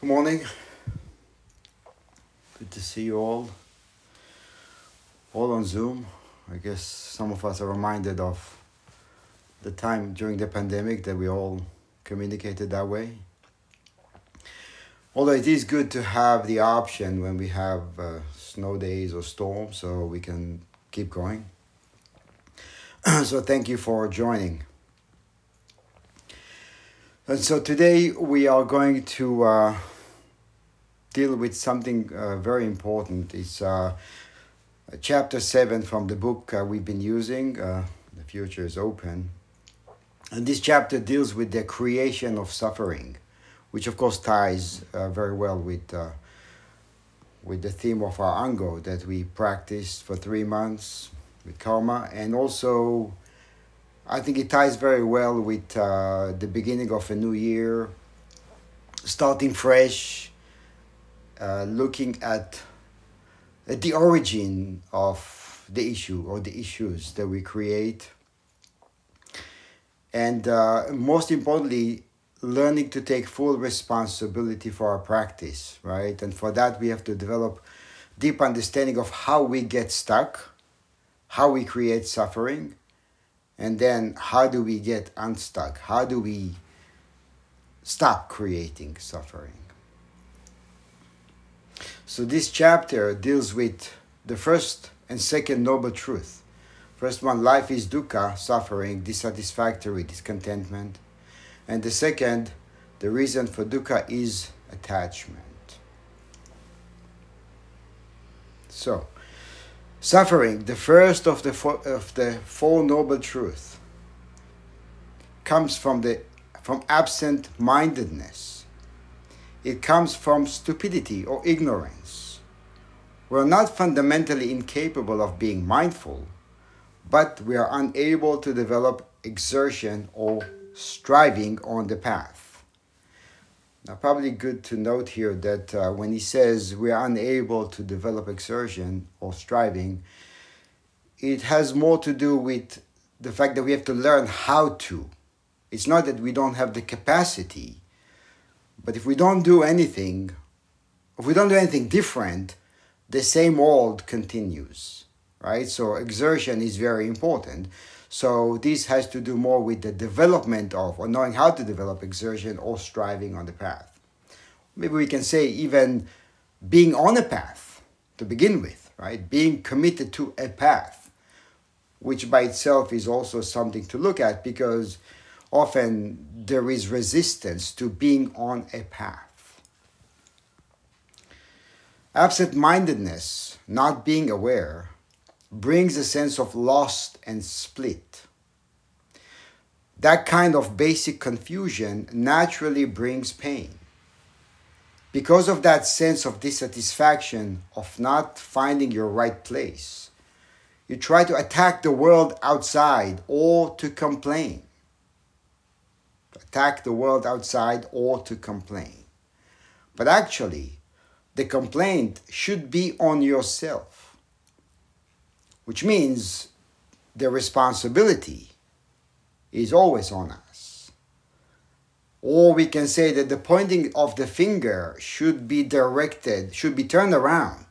Good morning. Good to see you all on Zoom. I guess some of us are reminded of the time during the pandemic that we all communicated that way. Although it is good to have the option when we have snow days or storms so we can keep going. So thank you for joining. And so today we are going to deal with something very important. It's chapter 7 from the book we've been using, The Future is Open. And this chapter deals with the creation of suffering, which of course ties very well with the theme of our Ango that we practiced for 3 months with karma, and also I think it ties very well with the beginning of a new year, starting fresh, looking at the origin of the issue or the issues that we create. And most importantly, learning to take full responsibility for our practice, right? And for that, we have to develop deep understanding of how we get stuck, how we create suffering, and then how do we get unstuck? How do we stop creating suffering? So this chapter deals with the first and second noble truth. First one, life is dukkha, suffering, dissatisfactory, discontentment. And the second, the reason for dukkha is attachment. So, suffering, the first of the four noble truths, comes from absent-mindedness. It comes from stupidity or ignorance. We are not fundamentally incapable of being mindful, but we are unable to develop exertion or striving on the path. Now, probably good to note here that when he says we are unable to develop exertion or striving, it has more to do with the fact that we have to learn how to. It's not that we don't have the capacity, but if we don't do anything, if we don't do anything different, the same old continues, right? So exertion is very important. So this has to do more with the development of, or knowing how to develop exertion or striving on the path. Maybe we can say even being on a path to begin with, right? Being committed to a path, which by itself is also something to look at because often there is resistance to being on a path. Absent-mindedness, not being aware, brings a sense of lost and split. That kind of basic confusion naturally brings pain. Because of that sense of dissatisfaction, of not finding your right place, you try to attack the world outside or to complain. Attack the world outside or to complain. But actually, the complaint should be on yourself, which means the responsibility is always on us. Or we can say that the pointing of the finger should be directed, should be turned around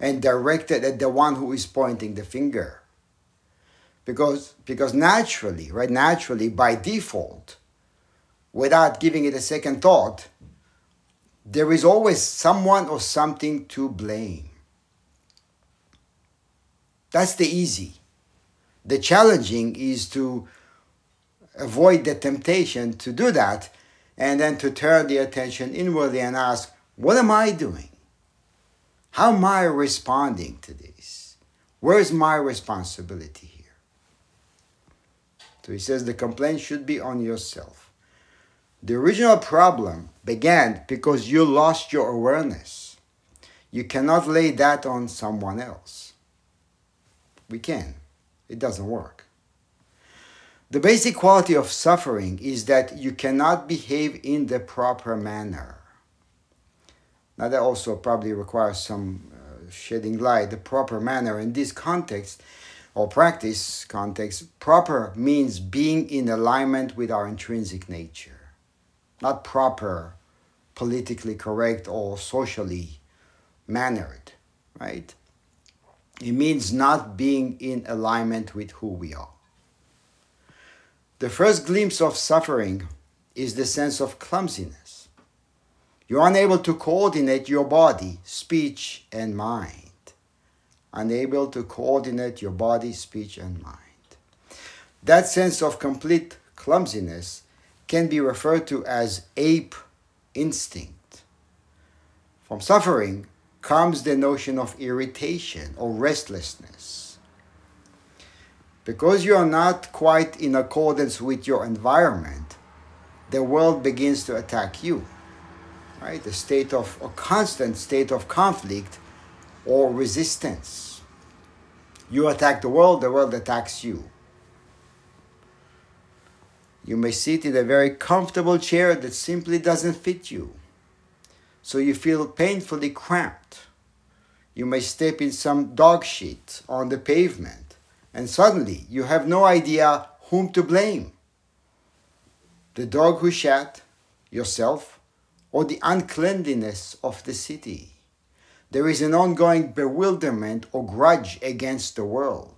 and directed at the one who is pointing the finger. Because naturally, right, naturally, by default, without giving it a second thought, there is always someone or something to blame. That's the easy. The challenging is to avoid the temptation to do that and then to turn the attention inwardly and ask, what am I doing? How am I responding to this? Where is my responsibility here? So he says the complaint should be on yourself. The original problem began because you lost your awareness. You cannot lay that on someone else. We can. It doesn't work. The basic quality of suffering is that you cannot behave in the proper manner. Now that also probably requires some shedding light, the proper manner. In this context, or practice context, proper means being in alignment with our intrinsic nature. Not proper politically correct or socially mannered, right? It means not being in alignment with who we are. The first glimpse of suffering is the sense of clumsiness. You're unable to coordinate your body, speech, and mind. Unable to coordinate your body, speech, and mind. That sense of complete clumsiness can be referred to as ape instinct. From suffering comes the notion of irritation or restlessness. Because you are not quite in accordance with your environment, the world begins to attack you, right? A constant state of conflict or resistance. You attack the world attacks you. You may sit in a very comfortable chair that simply doesn't fit you, so you feel painfully cramped. You may step in some dog shit on the pavement, and suddenly you have no idea whom to blame. The dog who shat, yourself, or the uncleanliness of the city. There is an ongoing bewilderment or grudge against the world.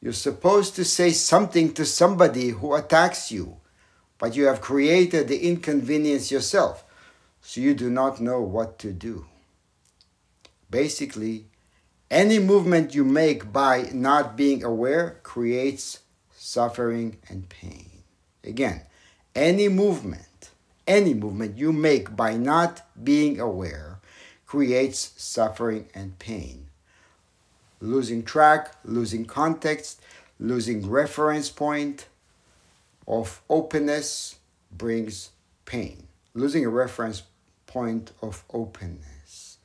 You're supposed to say something to somebody who attacks you, but you have created the inconvenience yourself, so you do not know what to do. Basically, any movement you make by not being aware creates suffering and pain. Again, any movement you make by not being aware creates suffering and pain. Losing track, losing context, losing reference point of openness brings pain. Losing a reference point of openness.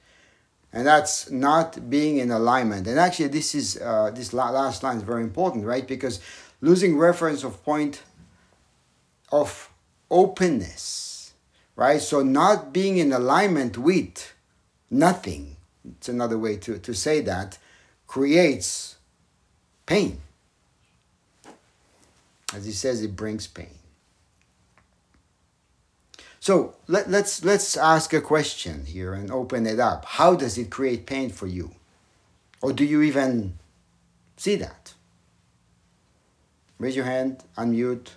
And that's not being in alignment. And actually this is this last line is very important, right? Because losing reference of point of openness, right? So not being in alignment with nothing, it's another way to say that, creates pain. As he says, it brings pain. So let's ask a question here and open it up. How does it create pain for you? Or do you even see that? Raise your hand, unmute,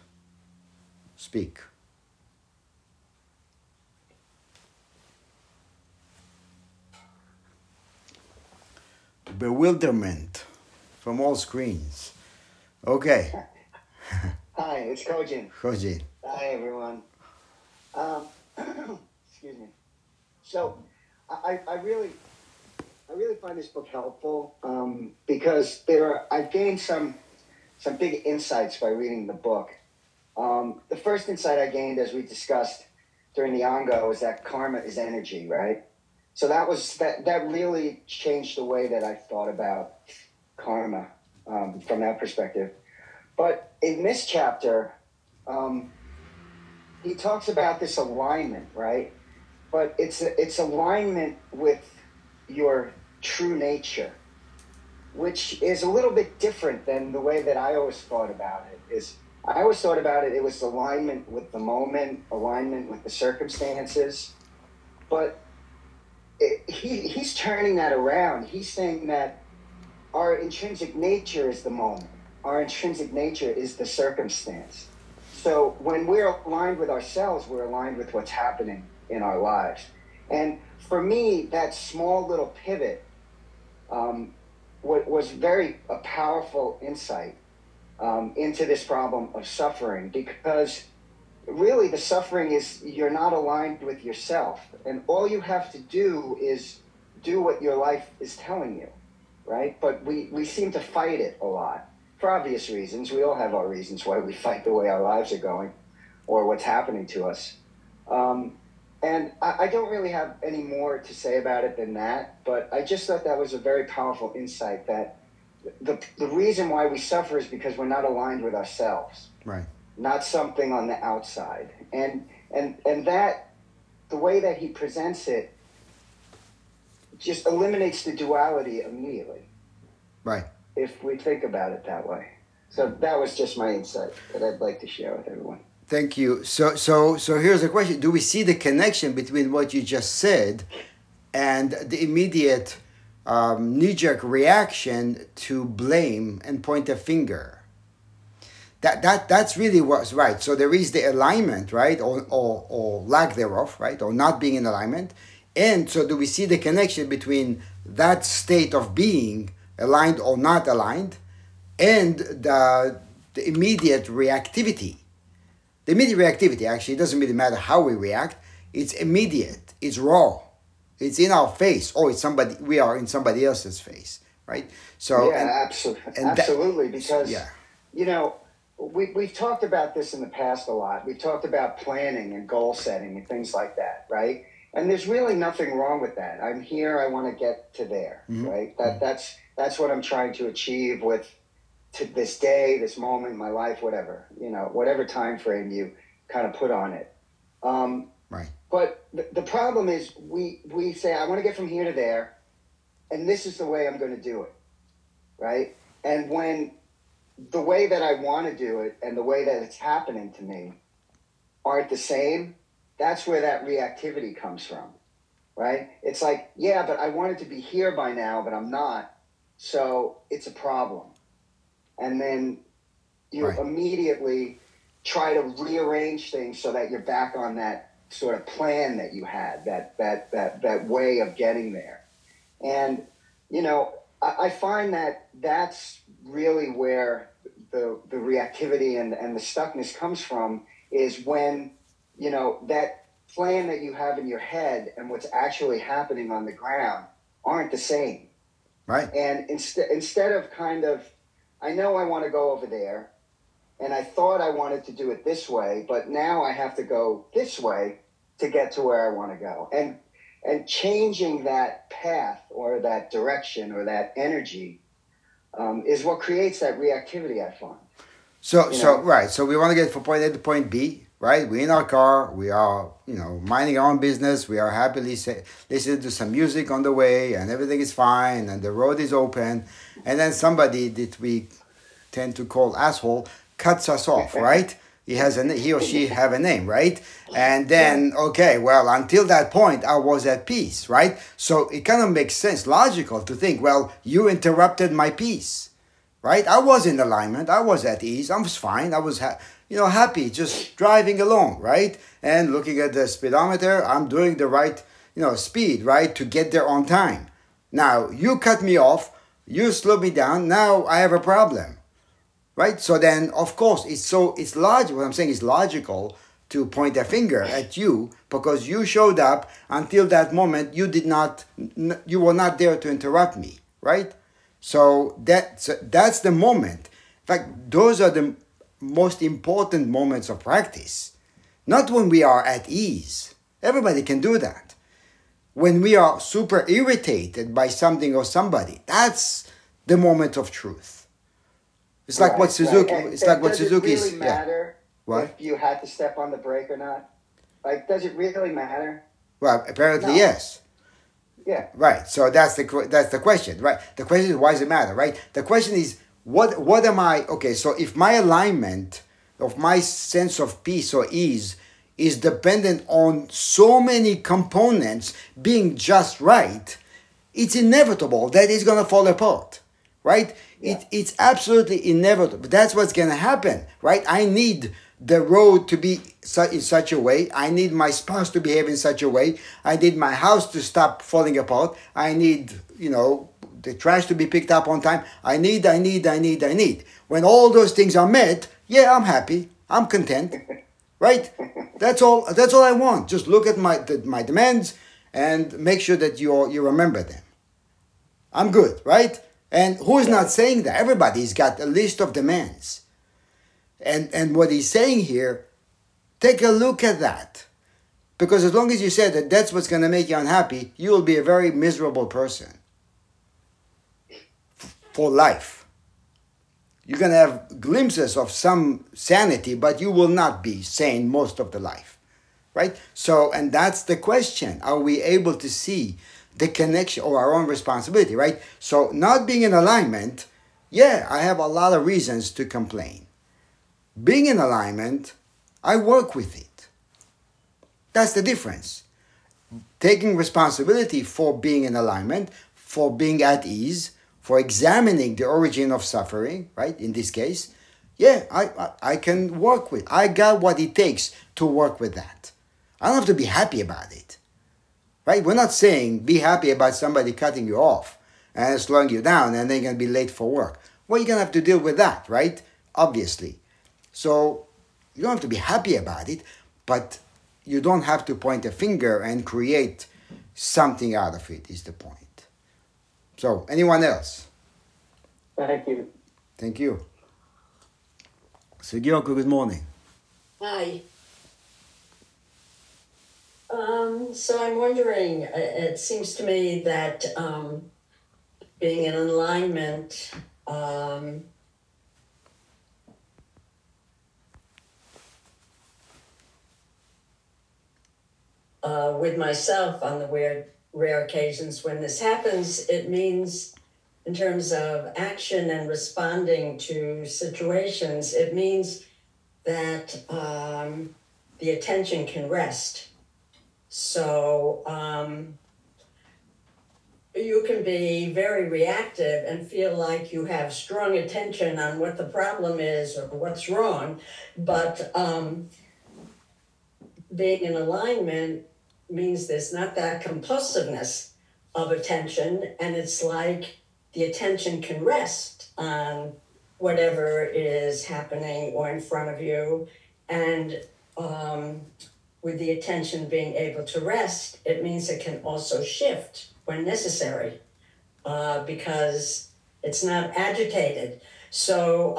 speak. Bewilderment from all screens. Okay. Hi, it's Kojin. Kojin. Hi, everyone. Excuse me. So, I really find this book helpful because I've gained some big insights by reading the book. The first insight I gained, as we discussed during the Ango, is that karma is energy, right? So that really changed the way that I thought about karma from that perspective. But in this chapter, he talks about this alignment, right? But it's alignment with your true nature, which is a little bit different than the way that I always thought about it. It was alignment with the moment, alignment with the circumstances, but he's turning that around. He's saying that our intrinsic nature is the moment. Our intrinsic nature is the circumstance. So when we're aligned with ourselves, we're aligned with what's happening in our lives. And for me, that small little pivot was very a powerful insight into this problem of suffering, because really, the suffering is you're not aligned with yourself, and all you have to do is do what your life is telling you, right? But we seem to fight it a lot for obvious reasons. We all have our reasons why we fight the way our lives are going or what's happening to us. And I don't really have any more to say about it than that, but I just thought that was a very powerful insight, that the reason why we suffer is because we're not aligned with ourselves. Right. Not something on the outside. And that, the way that he presents it, just eliminates the duality immediately. Right. If we think about it that way. So that was just my insight that I'd like to share with everyone. Thank you. So here's the question. Do we see the connection between what you just said and the immediate knee-jerk reaction to blame and point a finger? That's really what's right. So there is the alignment, right, or lack thereof, right, or not being in alignment. And so do we see the connection between that state of being, aligned or not aligned, and the immediate reactivity? The immediate reactivity, actually, it doesn't really matter how we react. It's immediate. It's raw. It's in our face. Oh, it's somebody. We are in somebody else's face, right? So yeah, absolutely. Because you know, we've talked about this in the past a lot. We've talked about planning and goal setting and things like that, right? And there's really nothing wrong with that. I'm here. I want to get to there, mm-hmm. right? That's what I'm trying to achieve with to this day, this moment in my life, whatever, you know, whatever time frame you kind of put on it. Right. But the problem is we say, I want to get from here to there, and this is the way I'm going to do it, right? And when the way that I want to do it and the way that it's happening to me aren't the same, that's where that reactivity comes from, right? It's like, yeah, but I wanted to be here by now, but I'm not, so it's a problem. And then you right. immediately try to rearrange things so that you're back on that sort of plan that you had, that way of getting there. And, you know, I find that that's really where the reactivity and the stuckness comes from, is when, you know, that plan that you have in your head and what's actually happening on the ground aren't the same. Right. And instead of kind of, I know I want to go over there, and I thought I wanted to do it this way, but now I have to go this way to get to where I want to go. And changing that path or that direction or that energy is what creates that reactivity, I find. So we want to get from point A to point B, right? We're in our car. We are, you know, minding our own business. We are happily listening to some music on the way, and everything is fine, and the road is open. And then somebody that we tend to call asshole cuts us off, right? He or she have a name, right? And then, okay, well, until that point, I was at peace, right? So it kind of makes sense, logical, to think, well, you interrupted my peace, right? I was in alignment. I was at ease. I was fine. I was happy, just driving along, right? And looking at the speedometer, I'm doing the right, you know, speed, right, to get there on time. Now, you cut me off. You slow me down. Now I have a problem, right? So then, of course, it's logical. What I'm saying is logical to point a finger at you because you showed up until that moment. You did not. You were not there to interrupt me, right? So that's the moment. In fact, those are the most important moments of practice. Not when we are at ease. Everybody can do that. When we are super irritated by something or somebody, that's the moment of truth. It's like what Suzuki. Right. It's like what Suzuki is. Does it really matter if you had to step on the brake or not? Like, does it really matter? Well, apparently yes. Yeah. Right. So that's the question, right? The question is, why does it matter, right? The question is, what am I? Okay. So if my alignment of my sense of peace or ease is dependent on so many components being just right, it's inevitable that it's going to fall apart, right? Yeah. It's absolutely inevitable. That's what's going to happen, right? I need the road to be in such a way. I need my spouse to behave in such a way. I need my house to stop falling apart. I need, you know, the trash to be picked up on time. I need. When all those things are met, yeah, I'm happy. I'm content. Right? That's all I want. Just look at my demands and make sure that you remember them. I'm good, right? And who's not saying that? Everybody's got a list of demands. And what he's saying here, take a look at that. Because as long as you say that that's what's going to make you unhappy, you will be a very miserable person for life. You're going to have glimpses of some sanity, but you will not be sane most of the life, right? So, and that's the question. Are we able to see the connection or our own responsibility, right? So not being in alignment, yeah, I have a lot of reasons to complain. Being in alignment, I work with it. That's the difference. Taking responsibility for being in alignment, for being at ease, for examining the origin of suffering, right, in this case, yeah, I can work with. I got what it takes to work with that. I don't have to be happy about it, right? We're not saying be happy about somebody cutting you off and slowing you down and then you're going to be late for work. Well, you're going to have to deal with that, right? Obviously. So you don't have to be happy about it, but you don't have to point a finger and create something out of it is the point. So anyone else? Thank you. Thank you. Segyoku, good morning. Hi. So I'm wondering, it seems to me that being in alignment, with myself on the rare occasions when this happens, it means in terms of action and responding to situations, it means that the attention can rest. So you can be very reactive and feel like you have strong attention on what the problem is or what's wrong, but being in alignment means there's not that compulsiveness of attention, and it's like the attention can rest on whatever is happening or in front of you. And with the attention being able to rest, it means it can also shift when necessary because it's not agitated. So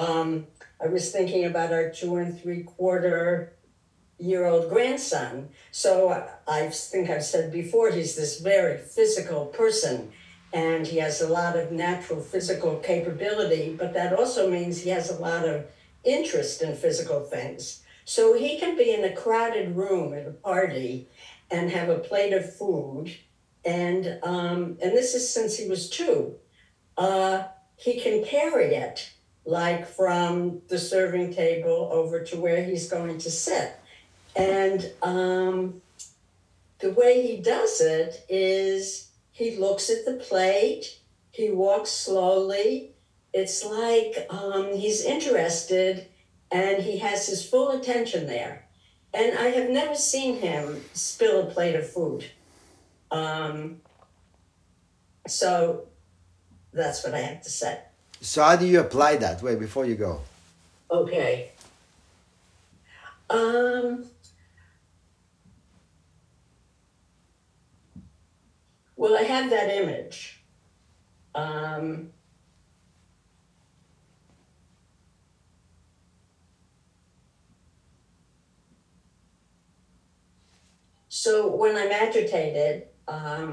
I was thinking about our 2 and 3/4-year-old grandson. So I think I've said before, he's this very physical person and he has a lot of natural physical capability, but that also means he has a lot of interest in physical things. So he can be in a crowded room at a party and have a plate of food. And this is since he was 2. He can carry it, like from the serving table over to where he's going to sit. And the way he does it is he looks at the plate, he walks slowly. It's like he's interested and he has his full attention there. And I have never seen him spill a plate of food. So that's what I have to say. So how do you apply that? Wait, before you go. Okay. Well, I have that image. So when I'm agitated, I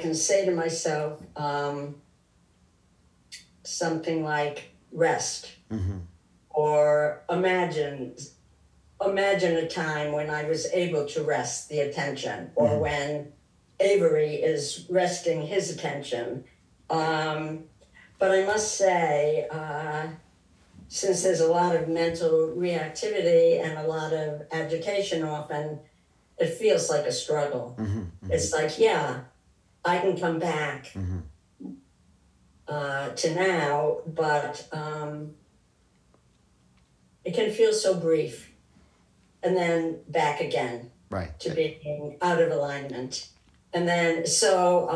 can say to myself something like rest, or imagine a time when I was able to rest the attention, or when Avery is resting his attention. But I must say, since there's a lot of mental reactivity and a lot of agitation often, it feels like a struggle. It's like, yeah, I can come back to now, but it can feel so brief. And then back again to being out of alignment. And then, so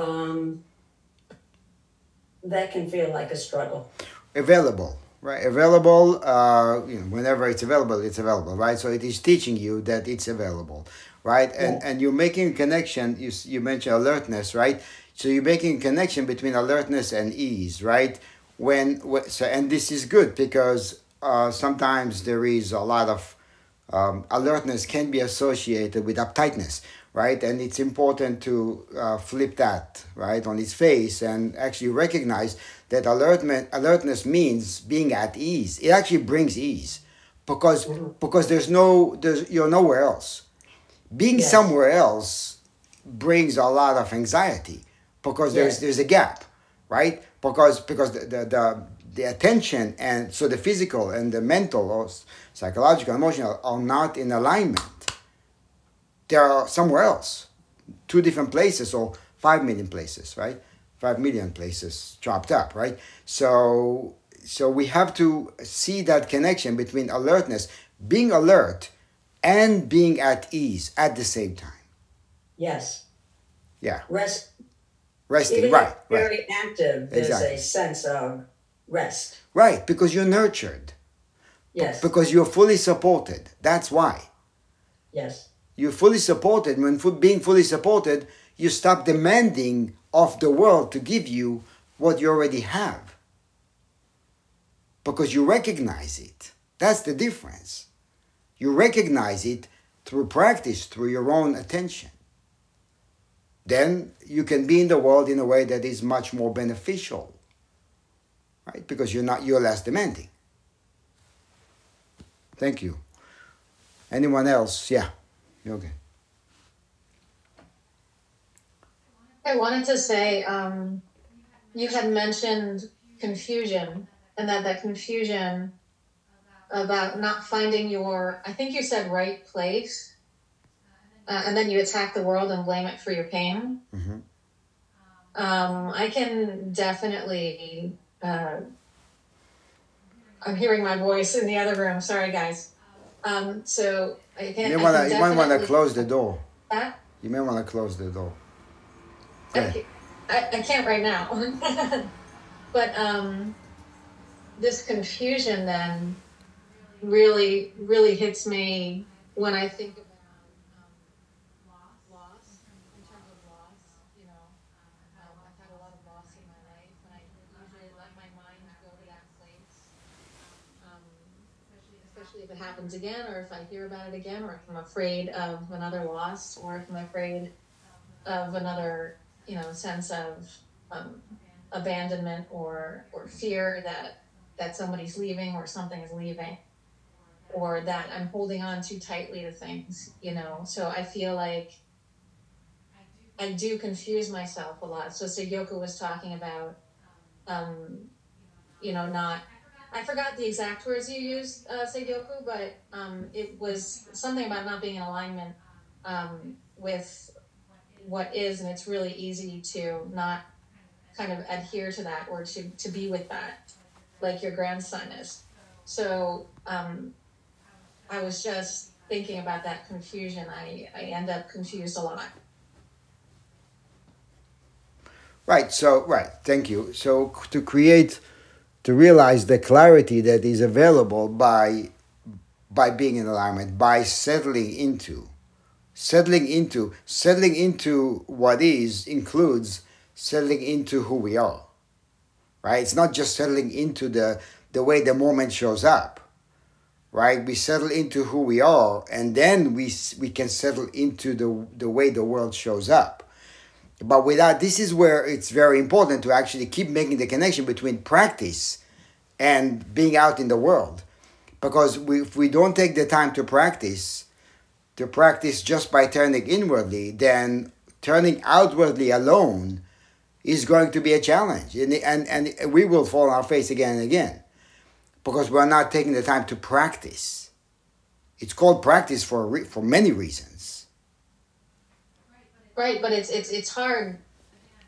that can feel like a struggle. Available. Right, available, you know, whenever it's available, right? So it is teaching you that it's available, right? And you're making a connection, you mentioned alertness, right? So you're making a connection between alertness and ease, right? And this is good because sometimes there is a lot of alertness can be associated with uptightness, right? And it's important to flip that, right, on its face and actually recognize that alertness means being at ease. It actually brings ease because you're nowhere else. Being somewhere else brings a lot of anxiety because there's a gap, right? Because the the attention and so the physical and the mental or psychological, emotional are not in alignment. They are somewhere else, 2 different places or 5 million places, right? 5 million places chopped up, right? So we have to see that connection between alertness, being alert, and being at ease at the same time. Yes. Yeah. Resting, even right. If very right. active, there's exactly. a sense of rest. Right, because you're nurtured. Yes. Because you're fully supported. That's why. Yes. You're fully supported. When being fully supported, you stop demanding of the world to give you what you already have. Because you recognize it. That's the difference. You recognize it through practice, through your own attention. Then you can be in the world in a way that is much more beneficial, right? Because you're less demanding. Thank you. Anyone else? Yeah, you're okay. I wanted to say, you had mentioned confusion, and that confusion about not finding your, I think you said right place. And then you attack the world and blame it for your pain. Mm-hmm. I can definitely... I'm hearing my voice in the other room. Sorry, guys. So I can You might want to close the door. That? You may want to close the door. I can't right now. But this confusion then really, really hits me when I think... happens again, or if I hear about it again, or if I'm afraid of another loss, or if I'm afraid of another, sense of abandonment or fear that somebody's leaving or something is leaving, or that I'm holding on too tightly to things, So I feel like I do confuse myself a lot. So Segyoku was talking about, not... I forgot the exact words you used, Segyoku, but it was something about not being in alignment with what is, and it's really easy to not kind of adhere to that or to be with that, like your grandson is. So I was just thinking about that confusion. I end up confused a lot. Right, thank you. So to realize the clarity that is available by being in alignment, by settling into what is includes settling into who we are, right? It's not just settling into the way the moment shows up, right? We settle into who we are, and then we can settle into the way the world shows up. But without, this is where it's very important to actually keep making the connection between practice and being out in the world. Because if we don't take the time to practice just by turning inwardly, then turning outwardly alone is going to be a challenge. And we will fall on our face again and again because we're not taking the time to practice. It's called practice for many reasons. Right, but it's hard,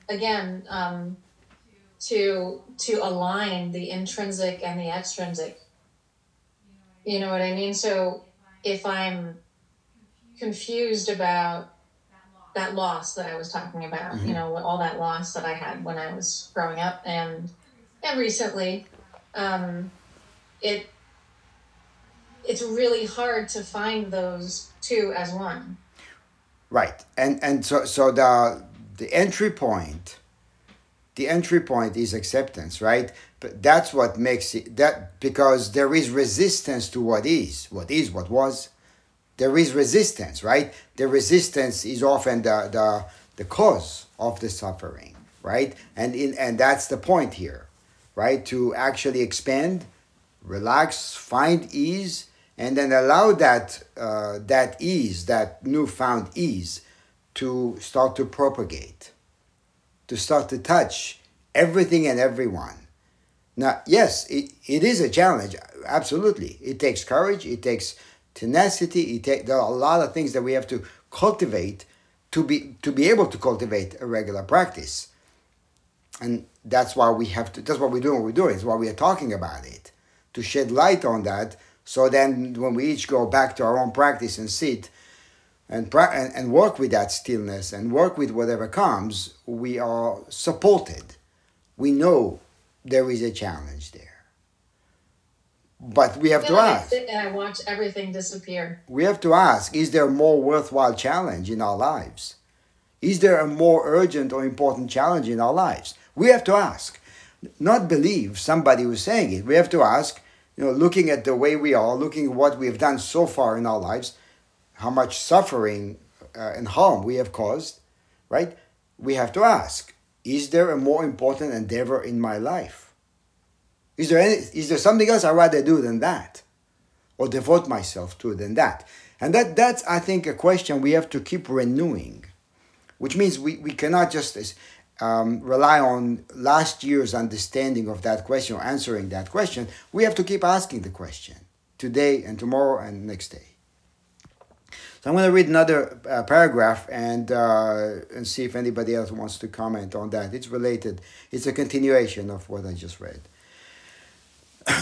again, to align the intrinsic and the extrinsic. You know what I mean? So if I'm confused about that loss that I was talking about, mm-hmm. All that loss that I had when I was growing up and recently, it's really hard to find those two as one. Right, and so the entry point is acceptance, right? But that's what makes it that, because there is resistance to what is, what was. There is resistance, right? The resistance is often the cause of the suffering, right? And that's the point here, right? To actually expand, relax, find ease. And then allow that ease, that newfound ease, to start to propagate, to start to touch everything and everyone, Now, yes, it is a challenge, absolutely. It takes courage, it takes tenacity, there are a lot of things that we have to cultivate to be able to cultivate a regular practice. And that's why we have to, that's what we're doing, it's why we are talking about it, to shed light on that, so then when we each go back to our own practice and sit and work with that stillness and work with whatever comes, we are supported. We know there is a challenge there. But we have to ask. I watch everything disappear. We have to ask, is there a more worthwhile challenge in our lives? Is there a more urgent or important challenge in our lives? We have to ask, not believe somebody who's saying it. We have to ask, you know, looking at the way we are, looking at what we've done so far in our lives, how much suffering and harm we have caused, right? We have to ask, is there a more important endeavor in my life? Is there something else I'd rather do than that, or devote myself to than that? And that's, I think, a question we have to keep renewing, which means we cannot just rely on last year's understanding of that question or answering that question. We have to keep asking the question today and tomorrow and next day. So I'm going to read another paragraph and see if anybody else wants to comment on that. It's related. It's a continuation of what I just read.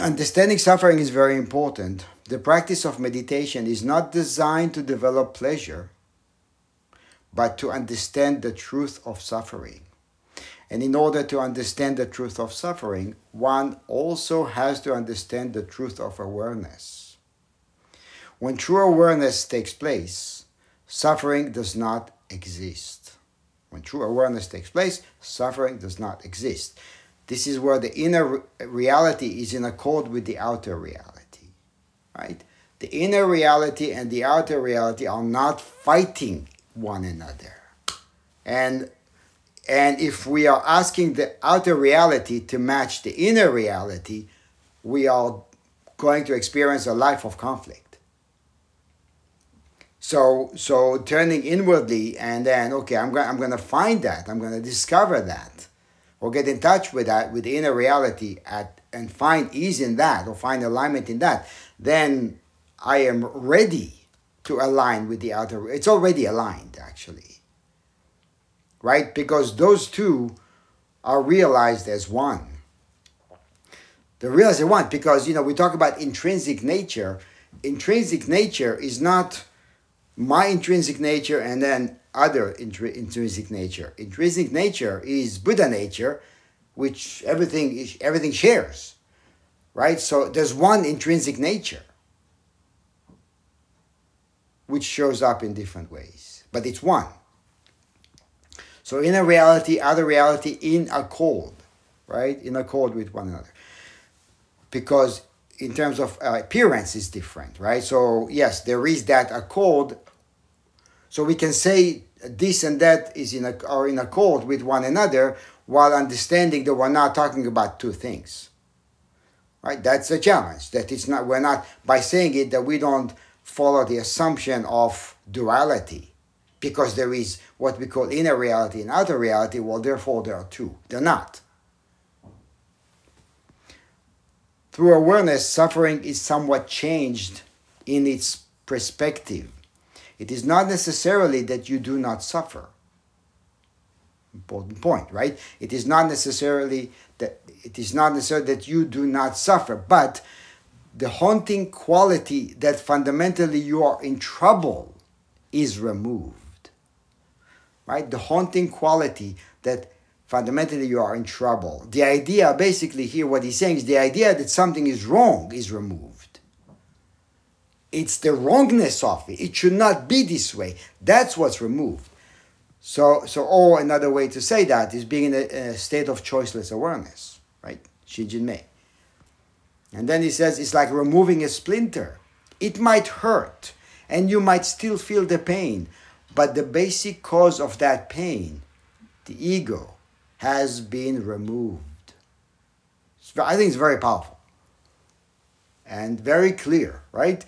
Understanding suffering is very important. The practice of meditation is not designed to develop pleasure, but to understand the truth of suffering. And in order to understand the truth of suffering, one also has to understand the truth of awareness. When true awareness takes place, suffering does not exist. When true awareness takes place, suffering does not exist. This is where the inner reality is in accord with the outer reality, right? The inner reality and the outer reality are not fighting one another. And if we are asking the outer reality to match the inner reality, we are going to experience a life of conflict. So turning inwardly and then, okay, I'm going to find that. I'm going to discover that, or get in touch with that, with the inner reality and find ease in that, or find alignment in that. Then I am ready to align with the outer. It's already aligned, actually, right? Because those two are realized as one. They're realized as one because, you know, we talk about intrinsic nature. Intrinsic nature is not my intrinsic nature and then other intrinsic nature. Intrinsic nature is Buddha nature, which everything shares, right? So there's one intrinsic nature, which shows up in different ways, but it's one. So inner reality, outer reality, in accord, right? In accord with one another. Because in terms of appearance is different, right? So yes, there is that accord. So we can say this and that are in accord with one another, while understanding that we're not talking about two things, right? That's a challenge, that it's not, we're not, by saying it, that we don't follow the assumption of duality, because there is what we call inner reality and outer reality. Well, therefore there are two. They're not. Through awareness, suffering is somewhat changed in its perspective. It is not necessarily that you do not suffer. Important point, right? It is not necessarily that you do not suffer, but the haunting quality that fundamentally you are in trouble is removed, right? The haunting quality that fundamentally you are in trouble. The idea, basically here, what he's saying is the idea that something is wrong is removed. It's the wrongness of it. It should not be this way. That's what's removed. So or another way to say that is being in a state of choiceless awareness, right? Shinjinmei. And then he says, it's like removing a splinter. It might hurt, and you might still feel the pain, but the basic cause of that pain, the ego, has been removed. I think it's very powerful and very clear, right?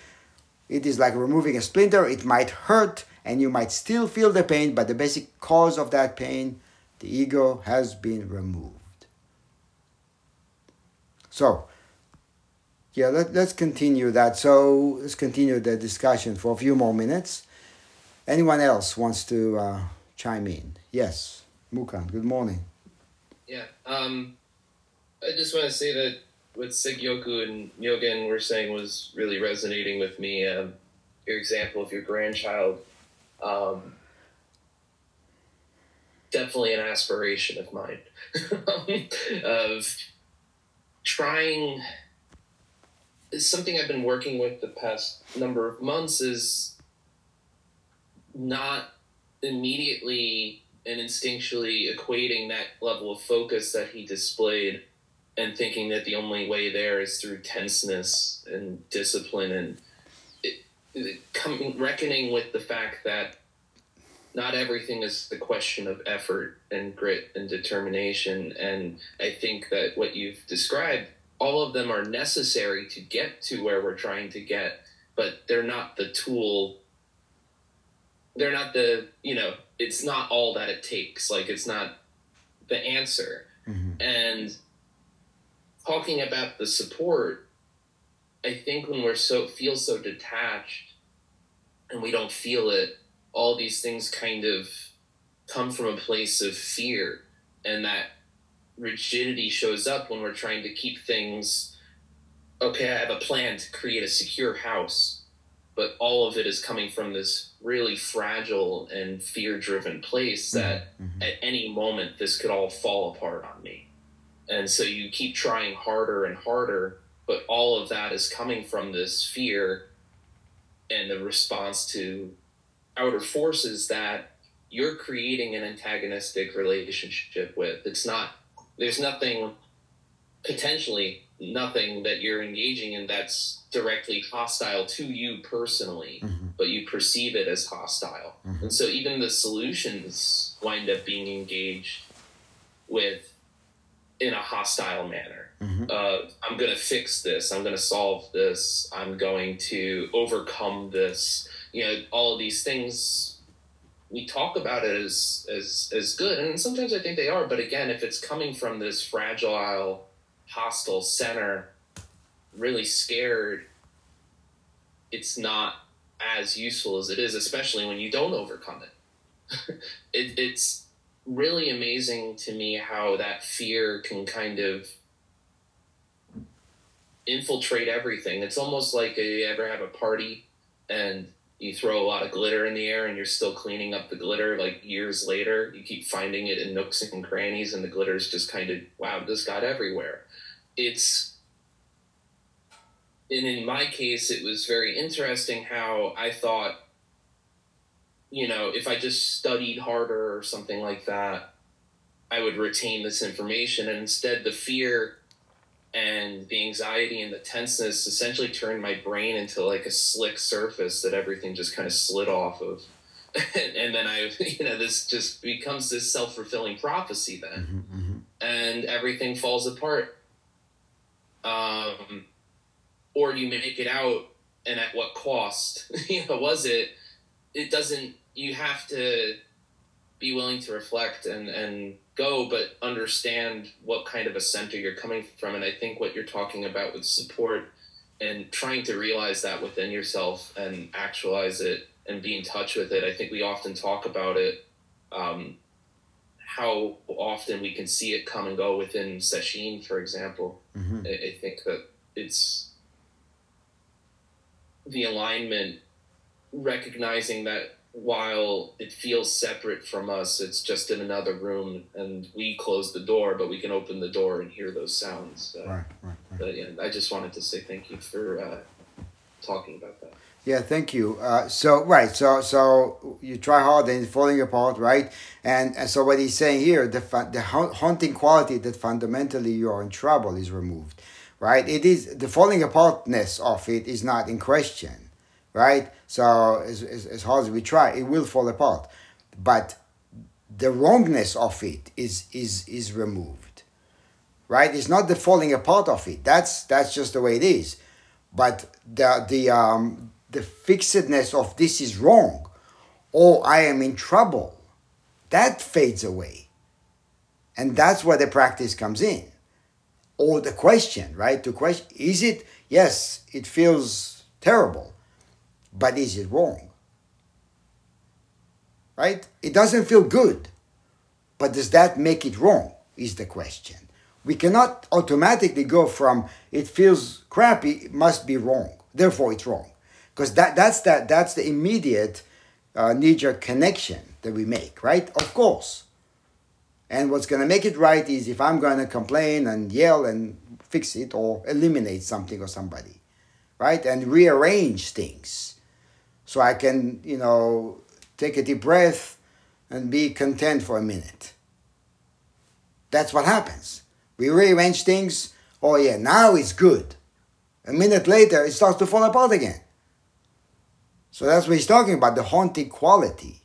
It is like removing a splinter. It might hurt, and you might still feel the pain, but the basic cause of that pain, the ego, has been removed. So, yeah, let's continue that. So let's continue the discussion for a few more minutes. Anyone else wants to chime in? Yes, Mukhan, good morning. Yeah, I just want to say that what Segyoku and Myogen were saying was really resonating with me. Your example of your grandchild, definitely an aspiration of mine, of trying. Something I've been working with the past number of months is not immediately and instinctually equating that level of focus that he displayed and thinking that the only way there is through tenseness and discipline, and reckoning with the fact that not everything is the question of effort and grit and determination. And I think that what you've described, all of them are necessary to get to where we're trying to get, but they're not the tool. They're not the, it's not all that it takes. Like, it's not the answer. Mm-hmm. And talking about the support, I think when we're feel so detached and we don't feel it, all these things kind of come from a place of fear, and that rigidity shows up when we're trying to keep things, okay, I have a plan to create a secure house, but all of it is coming from this really fragile and fear-driven place that at any moment this could all fall apart on me. And so you keep trying harder and harder, but all of that is coming from this fear and the response to outer forces that you're creating an antagonistic relationship with. It's not, there's nothing, potentially nothing that you're engaging in that's directly hostile to you personally, but you perceive it as hostile. And so even the solutions wind up being engaged with in a hostile manner. I'm going to fix this. I'm going to solve this. I'm going to overcome this. All of these things, we talk about it as good, and sometimes I think they are, but again, if it's coming from this fragile, hostile center, really scared, it's not as useful as it is, especially when you don't overcome it. It's really amazing to me how that fear can kind of infiltrate everything. It's almost like you ever have a party and you throw a lot of glitter in the air and you're still cleaning up the glitter, like, years later. You keep finding it in nooks and crannies, and the glitter's just kind of, wow, this got everywhere. And in my case, it was very interesting how I thought, if I just studied harder or something like that, I would retain this information. And instead, the fear and the anxiety and the tenseness essentially turned my brain into like a slick surface that everything just kind of slid off of. And then this just becomes this self-fulfilling prophecy then. And everything falls apart. Or you make it out, and at what cost? Was it? It doesn't, you have to be willing to reflect and go, but understand what kind of a center you're coming from. And I think what you're talking about with support and trying to realize that within yourself and actualize it and be in touch with it. I think we often talk about it, how often we can see it come and go within Sesshin, for example. I think that it's the alignment, recognizing that while it feels separate from us, it's just in another room, and we close the door, but we can open the door and hear those sounds. Right. But yeah, I just wanted to say thank you for talking about that. Yeah, thank you. So you try hard and it's falling apart, right? And so what he's saying here, the haunting quality that fundamentally you're in trouble is removed, right? It is the falling apartness of it is not in question. Right? So as hard as we try, it will fall apart. But the wrongness of it is removed. Right? It's not the falling apart of it. That's just the way it is. But the fixedness of this is wrong, or I am in trouble, that fades away. And that's where the practice comes in. or the question, right? To question, is it? Yes, it feels terrible, but is it wrong? Right? It doesn't feel good, but does that make it wrong? Is the question. We cannot automatically go from it feels crappy, it must be wrong, therefore it's wrong. Because that's the immediate knee-jerk connection that we make, right? Of course. And what's going to make it right is if I'm going to complain and yell and fix it or eliminate something or somebody, right? And rearrange things so I can, you know, take a deep breath and be content for a minute. That's what happens. We rearrange things. Oh yeah, now it's good. A minute later, it starts to fall apart again. So that's what he's talking about, the haunting quality,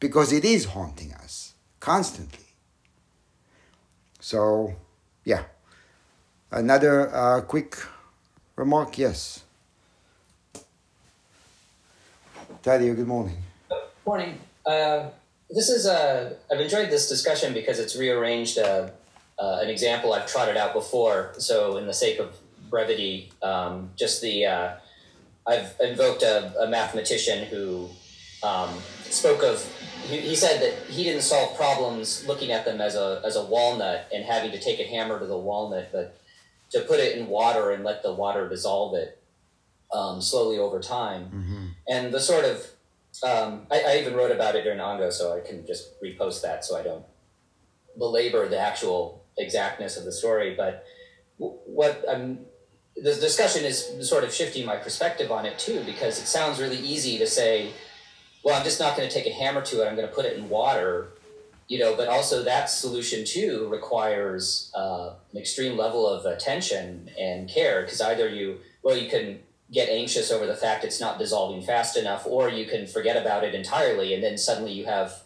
because it is haunting us constantly. So, yeah. Another quick remark, yes. Tadio, good morning. Morning. This is I've enjoyed this discussion because it's rearranged an example I've trotted out before. So, in the sake of brevity, just the I've invoked a mathematician who spoke of. He said that he didn't solve problems looking at them as a walnut and having to take a hammer to the walnut, but to put it in water and let the water dissolve it slowly over time, mm-hmm. and the sort of. I even wrote about it in Ongo, so I can just repost that so I don't belabor the actual exactness of the story. But what the discussion is sort of shifting my perspective on it too, because it sounds really easy to say, well, I'm just not going to take a hammer to it. I'm going to put it in water, you know, but also that solution too requires an extreme level of attention and care, because either you can get anxious over the fact it's not dissolving fast enough, or you can forget about it entirely, and then suddenly you have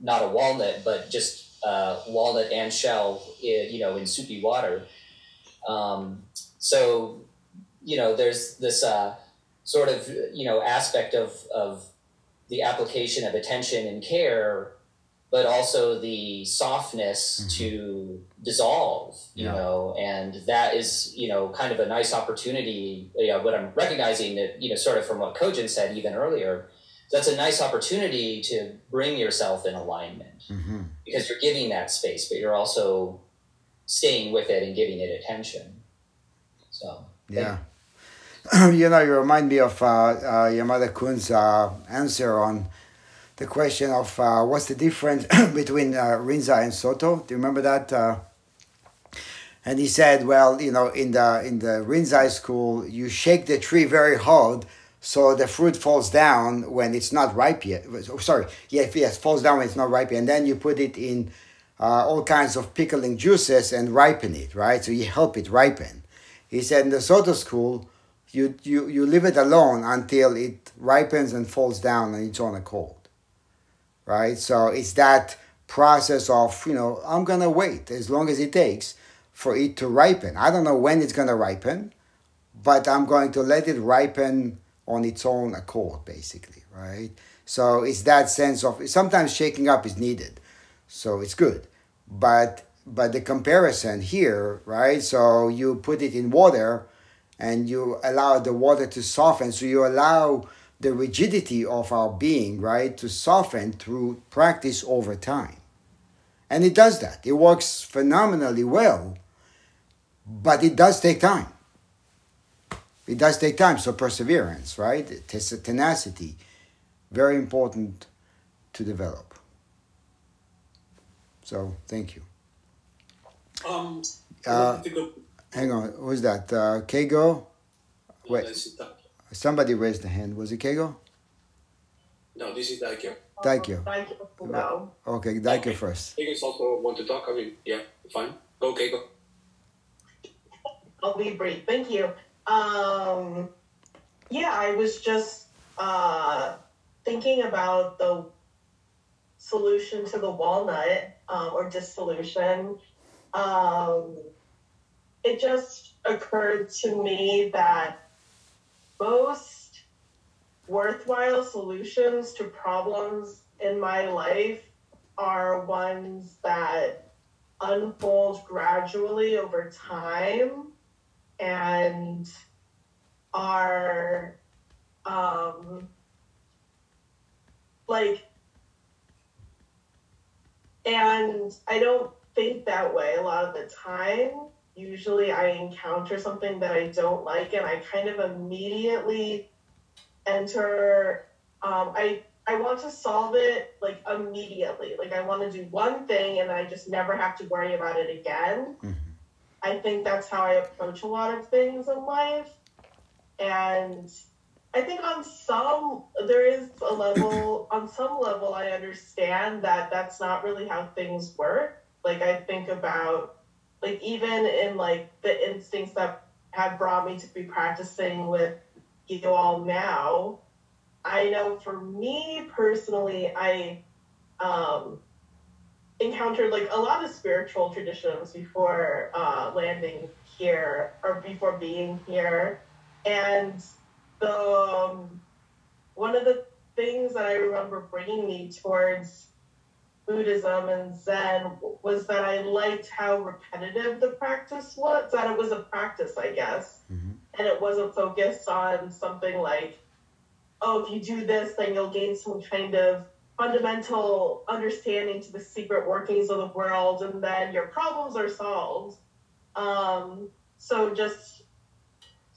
not a walnut, but just walnut and shell, in soupy water. So, there's this sort of, aspect of the application of attention and care, but also the softness mm-hmm. to dissolve, and that is, kind of a nice opportunity. What I'm recognizing that, sort of from what Kojin said even earlier, that's a nice opportunity to bring yourself in alignment mm-hmm. because you're giving that space, but you're also staying with it and giving it attention. So, yeah. You remind me of Yamada-kun's answer on the question of what's the difference between Rinzai and Soto. Do you remember that? And he said, well, in the Rinzai school, you shake the tree very hard so the fruit falls down when it's not ripe yet. Falls down when it's not ripe yet. And then you put it in all kinds of pickling juices and ripen it, right? So you help it ripen. He said in the Soto school, you leave it alone until it ripens and falls down on its own accord. Right? So it's that process of, I'm going to wait as long as it takes for it to ripen. I don't know when it's going to ripen, but I'm going to let it ripen on its own accord, basically, right? So it's that sense of sometimes shaking up is needed. So it's good. But the comparison here, right? So you put it in water and you allow the water to soften. So you allow the rigidity of our being, right, to soften through practice over time. And it does that. It works phenomenally well, but it does take time. It does take time. So perseverance, right? Tenacity, very important to develop. So thank you. Hang on. Who's that? Keigo? Wait. Somebody raised the hand. Was it Keigo? No, this is Daikyo. Daikyo. Okay, Daikyo first. Keigo also want to talk. I mean, yeah, fine. Go, Keigo. I'll be brief. Thank you. I was just thinking about the solution to the walnut or dissolution. It just occurred to me that most worthwhile solutions to problems in my life are ones that unfolds gradually over time and are and I don't think that way a lot of the time. Usually I encounter something that I don't like and I kind of immediately enter, I want to solve it immediately. I want to do one thing and I just never have to worry about it again. Mm-hmm. I think that's how I approach a lot of things in life. And I think on some level, I understand that that's not really how things work. I think about, even in, the instincts that have brought me to be practicing with you all now, I know for me personally, I encountered, a lot of spiritual traditions before landing here, or before being here, and one of the things that I remember bringing me towards Buddhism and Zen was that I liked how repetitive the practice was, that it was a practice, I guess. Mm-hmm. And it wasn't focused on something if you do this, then you'll gain some kind of fundamental understanding to the secret workings of the world, and then your problems are solved. So just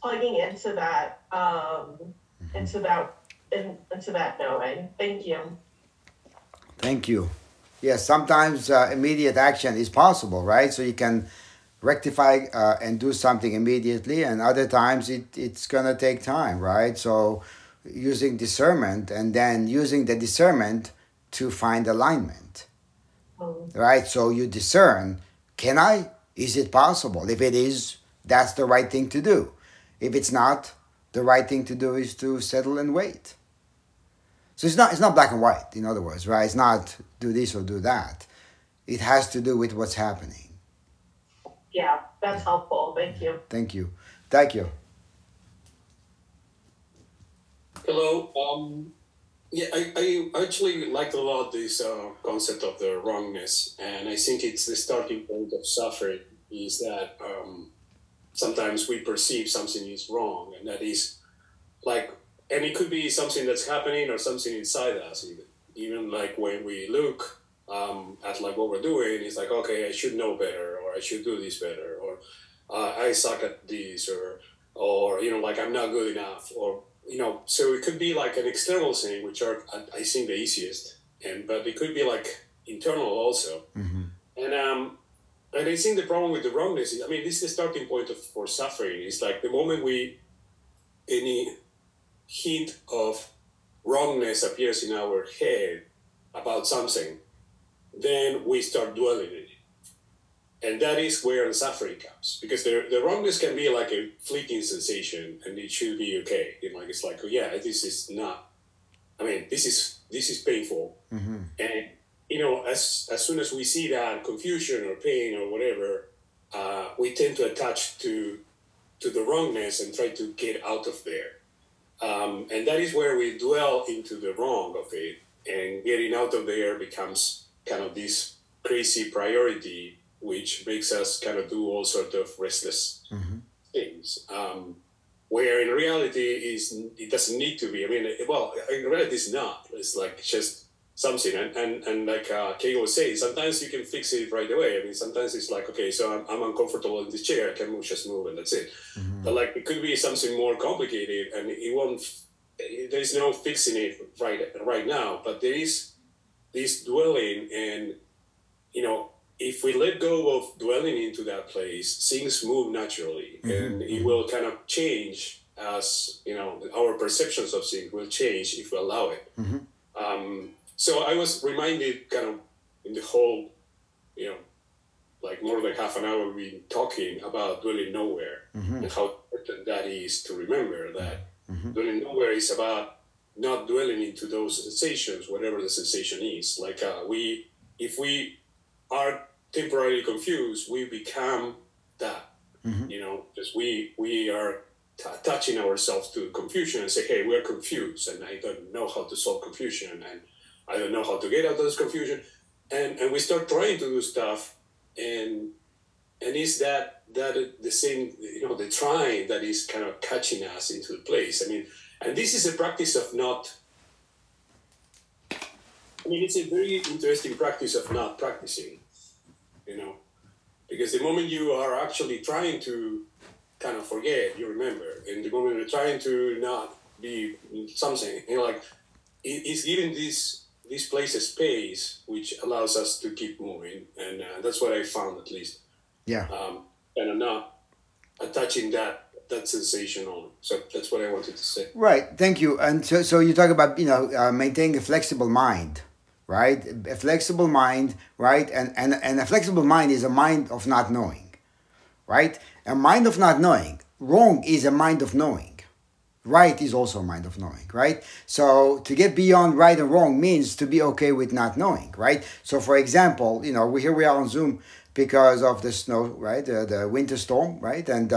plugging into that, mm-hmm. Into that knowing. Thank you. Thank you. Yes, sometimes immediate action is possible, right? So you can rectify and do something immediately, and other times it's going to take time, right? So using discernment and then using the discernment to find alignment, right? So you discern, can I? Is it possible? If it is, that's the right thing to do. If it's not, the right thing to do is to settle and wait. So it's not black and white, in other words, right? It's not do this or do that. It has to do with what's happening. Yeah, that's helpful. Thank you. Thank you. Thank you. Hello. Yeah, I actually like a lot this concept of the wrongness, and I think it's the starting point of suffering is that sometimes we perceive something is wrong, and that is and it could be something that's happening or something inside us. Even when we look at what we're doing, it's okay, I should know better, or I should do this better, or I suck at this, or I'm not good enough, or so it could be an external thing, which are I think the easiest, but it could be internal also. Mm-hmm. And I think the problem with the wrongness is, this is the starting point for suffering. It's the moment any hint of wrongness appears in our head about something, then we start dwelling in it. And that is where the suffering comes, because the wrongness can be a fleeting sensation, and it should be okay. It's this is not, this is painful. Mm-hmm. And, as soon as we see that confusion or pain or whatever, we tend to attach to the wrongness and try to get out of there. And that is where we dwell into the wrong of it, and getting out of there becomes kind of this crazy priority, which makes us kind of do all sorts of restless mm-hmm. things. Where in reality it doesn't need to be. In reality it's not. It's just something. And Keigo was saying, sometimes you can fix it right away. Sometimes it's okay, so I'm uncomfortable in this chair. I can move and that's it. Mm-hmm. But it could be something more complicated, and it won't. There is no fixing it right now. But there is this dwelling, and if we let go of dwelling into that place, things move naturally, mm-hmm. and it will kind of change as, our perceptions of things will change if we allow it. Mm-hmm. So I was reminded kind of in the whole, more than half an hour we've been talking about dwelling nowhere, mm-hmm. and how important that is to remember that mm-hmm. dwelling nowhere is about not dwelling into those sensations, whatever the sensation is. If we are temporarily confused, we become that, mm-hmm. Because we are attaching ourselves to confusion and say, hey, we're confused, and I don't know how to solve confusion, and I don't know how to get out of this confusion, and we start trying to do stuff and it's that the same, the trying that is kind of catching us into place. I mean, and this is a practice of not. I mean, it's a very interesting practice of not practicing, because the moment you are actually trying to kind of forget, you remember, and the moment you're trying to not be something, it's giving this place a space which allows us to keep moving, and that's what I found, at least. Yeah. And I'm not attaching that sensational. So that's what I wanted to say. Right. Thank you. And so you talk about maintaining a flexible mind. Right? A flexible mind, right? And a flexible mind is a mind of not knowing, right? A mind of not knowing. Wrong is a mind of knowing. Right is also a mind of knowing, right? So to get beyond right and wrong means to be okay with not knowing, right? So for example, here we are on Zoom because of the snow, right? The winter storm, right? And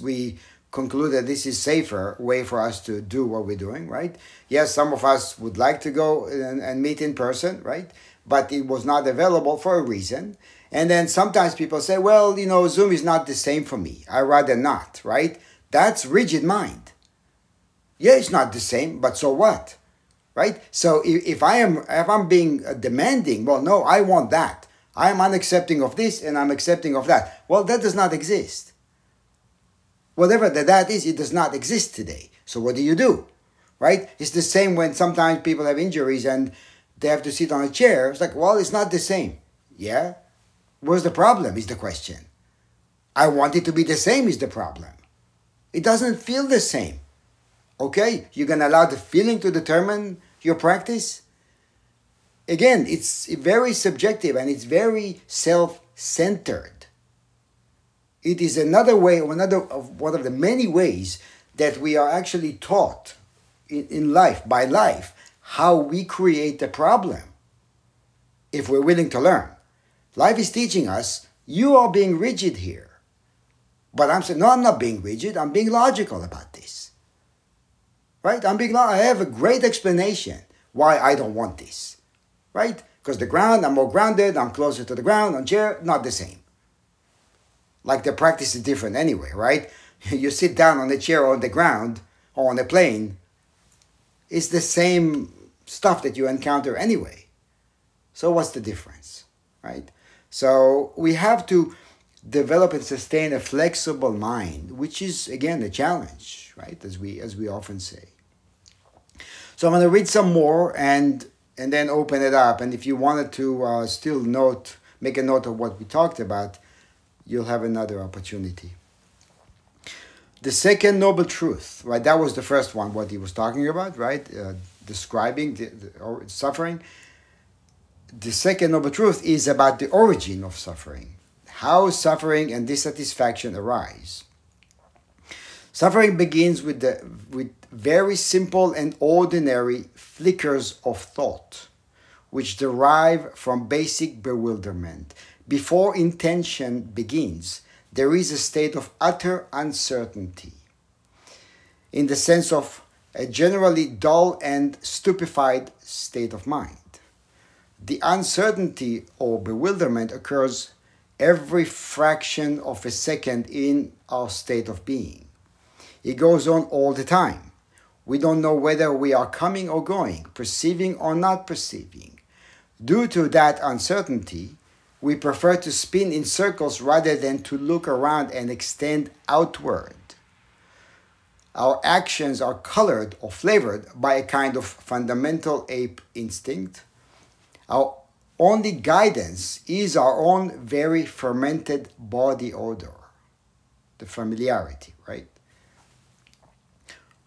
we conclude that this is safer way for us to do what we're doing, right? Yes, some of us would like to go and meet in person, right? But it was not available for a reason. And then sometimes people say, well, Zoom is not the same for me. I'd rather not, right? That's rigid mind. Yeah, it's not the same, but so what, right? So if I'm being demanding, well, no, I want that. I'm unaccepting of this and I'm accepting of that. Well, that does not exist. Whatever that is, it does not exist today. So what do? Right? It's the same when sometimes people have injuries and they have to sit on a chair. It's like, well, it's not the same. Yeah? Where's the problem is the question. I want it to be the same is the problem. It doesn't feel the same. Okay? You're going to allow the feeling to determine your practice? Again, it's very subjective and it's very self-centered. It is another way, one of the many ways that we are actually taught in life, by life, how we create a problem, if we're willing to learn. Life is teaching us, you are being rigid here. But I'm saying, no, I'm not being rigid, I'm being logical about this. Right? I have a great explanation why I don't want this. Right? Because the ground, I'm more grounded, I'm closer to the ground, on chair, not the same. Like the practice is different anyway, right? You sit down on a chair or on the ground or on a plane. It's the same stuff that you encounter anyway. So what's the difference, right? So we have to develop and sustain a flexible mind, which is, again, a challenge, right? As we often say. So I'm going to read some more and then open it up. And if you wanted to still make a note of what we talked about, you'll have another opportunity. The second noble truth, right? That was the first one, what he was talking about, right? Describing the suffering. The second noble truth is about the origin of suffering, how suffering and dissatisfaction arise. Suffering begins with very simple and ordinary flickers of thought, which derive from basic bewilderment. Before intention begins, there is a state of utter uncertainty, in the sense of a generally dull and stupefied state of mind. The uncertainty or bewilderment occurs every fraction of a second in our state of being. It goes on all the time. We don't know whether we are coming or going, perceiving or not perceiving. Due to that uncertainty, we prefer to spin in circles rather than to look around and extend outward. Our actions are colored or flavored by a kind of fundamental ape instinct. Our only guidance is our own very fermented body odor, the familiarity, right?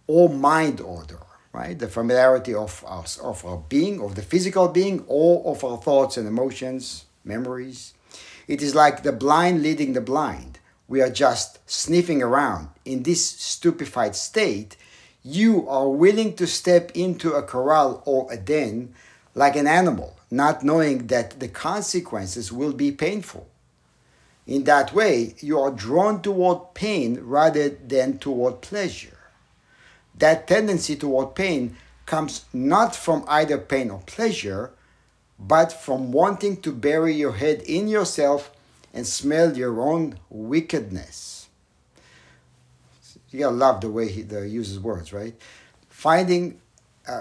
Or mind odor, right? The familiarity of our being, of the physical being, or of our thoughts and emotions, memories. It is like the blind leading the blind. We are just sniffing around. In this stupefied state, you are willing to step into a corral or a den like an animal, not knowing that the consequences will be painful. In that way, you are drawn toward pain rather than toward pleasure. That tendency toward pain comes not from either pain or pleasure, but from wanting to bury your head in yourself and smell your own wickedness. You gotta love the way he uses words, right? Finding,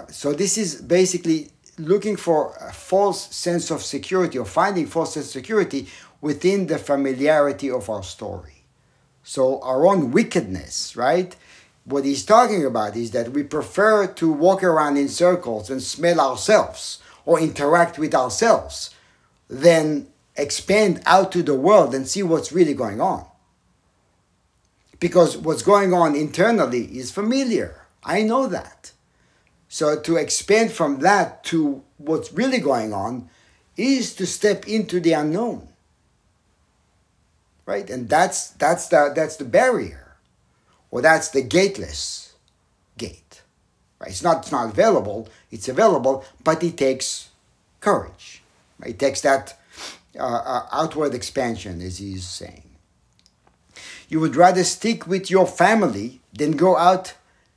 so this is basically looking for a false sense of security, or finding false sense of security within the familiarity of our story. So our own wickedness, right? What he's talking about is that we prefer to walk around in circles and smell ourselves or interact with ourselves than expand out to the world and see what's really going on. Because what's going on internally is familiar. I know that. So to expand from that to what's really going on is to step into the unknown. Right? And that's the barrier. Well, that's the gateless gate. Right? It's not available. It's available, but it takes courage. Right? It takes that outward expansion, as he's saying. You would rather stick with your family than go out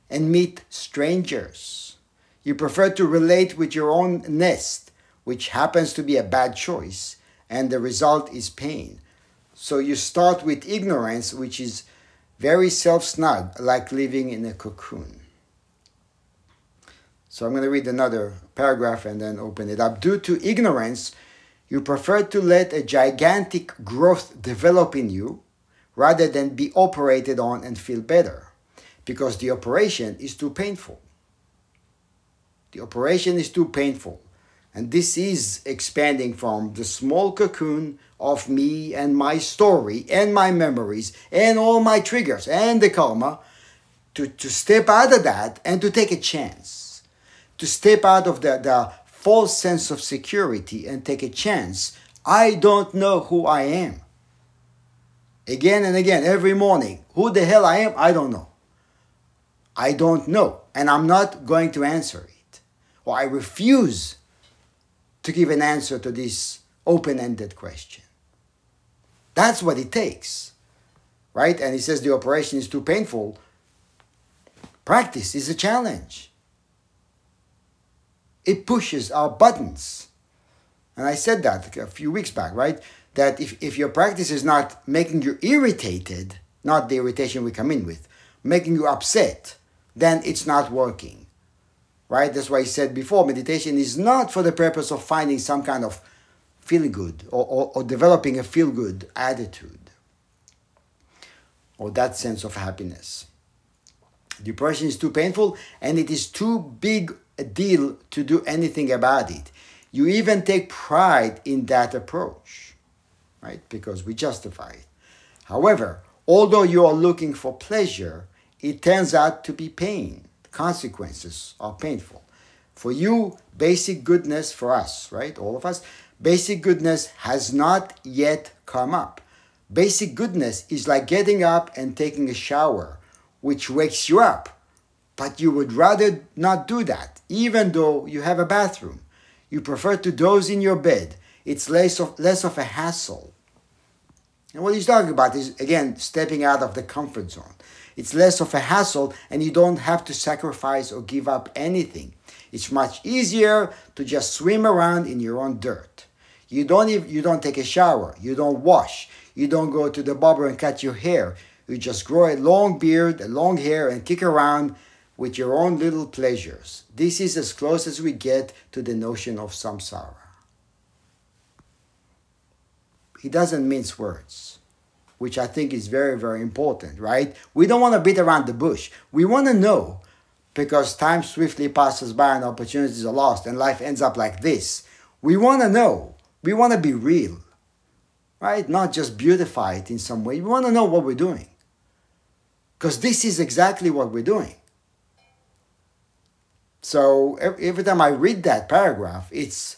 and meet strangers. You prefer to relate with your own nest, which happens to be a bad choice, and the result is pain. So you start with ignorance, which is very self-snug, like living in a cocoon. So I'm going to read another paragraph and then open it up. Due to ignorance, you prefer to let a gigantic growth develop in you rather than be operated on and feel better, because the operation is too painful. The operation is too painful. And this is expanding from the small cocoon of me and my story and my memories and all my triggers and the karma to step out of that and to take a chance, to step out of the false sense of security and take a chance. I don't know who I am. Again and again, every morning, who the hell I am, I don't know. I don't know, and I'm not going to answer it. Or I refuse to give an answer to this open-ended question. That's what it takes, right? And he says the operation is too painful. Practice is a challenge. It pushes our buttons. And I said that a few weeks back, right? That if your practice is not making you irritated, not the irritation we come in with, making you upset, then it's not working, right? That's why I said before, meditation is not for the purpose of finding some kind of feel good or developing a feel good attitude or that sense of happiness. Depression is too painful, and it is too big a deal to do anything about it. You even take pride in that approach, right? Because we justify it. However, although you are looking for pleasure, it turns out to be pain. The consequences are painful. For you, basic goodness, for us, right? All of us. Basic goodness has not yet come up. Basic goodness is like getting up and taking a shower, which wakes you up. But you would rather not do that, even though you have a bathroom. You prefer to doze in your bed. It's less of a hassle. And what he's talking about is, again, stepping out of the comfort zone. It's less of a hassle, and you don't have to sacrifice or give up anything. It's much easier to just swim around in your own dirt. You don't take a shower. You don't wash. You don't go to the barber and cut your hair. You just grow a long beard, a long hair, and kick around with your own little pleasures. This is as close as we get to the notion of samsara. He doesn't mince words, which I think is very, very important, right? We don't want to beat around the bush. We want to know, because time swiftly passes by and opportunities are lost and life ends up like this. We want to know. We want to be real, right? Not just beautify it in some way. We want to know what we're doing, because this is exactly what we're doing. So every time I read that paragraph, it's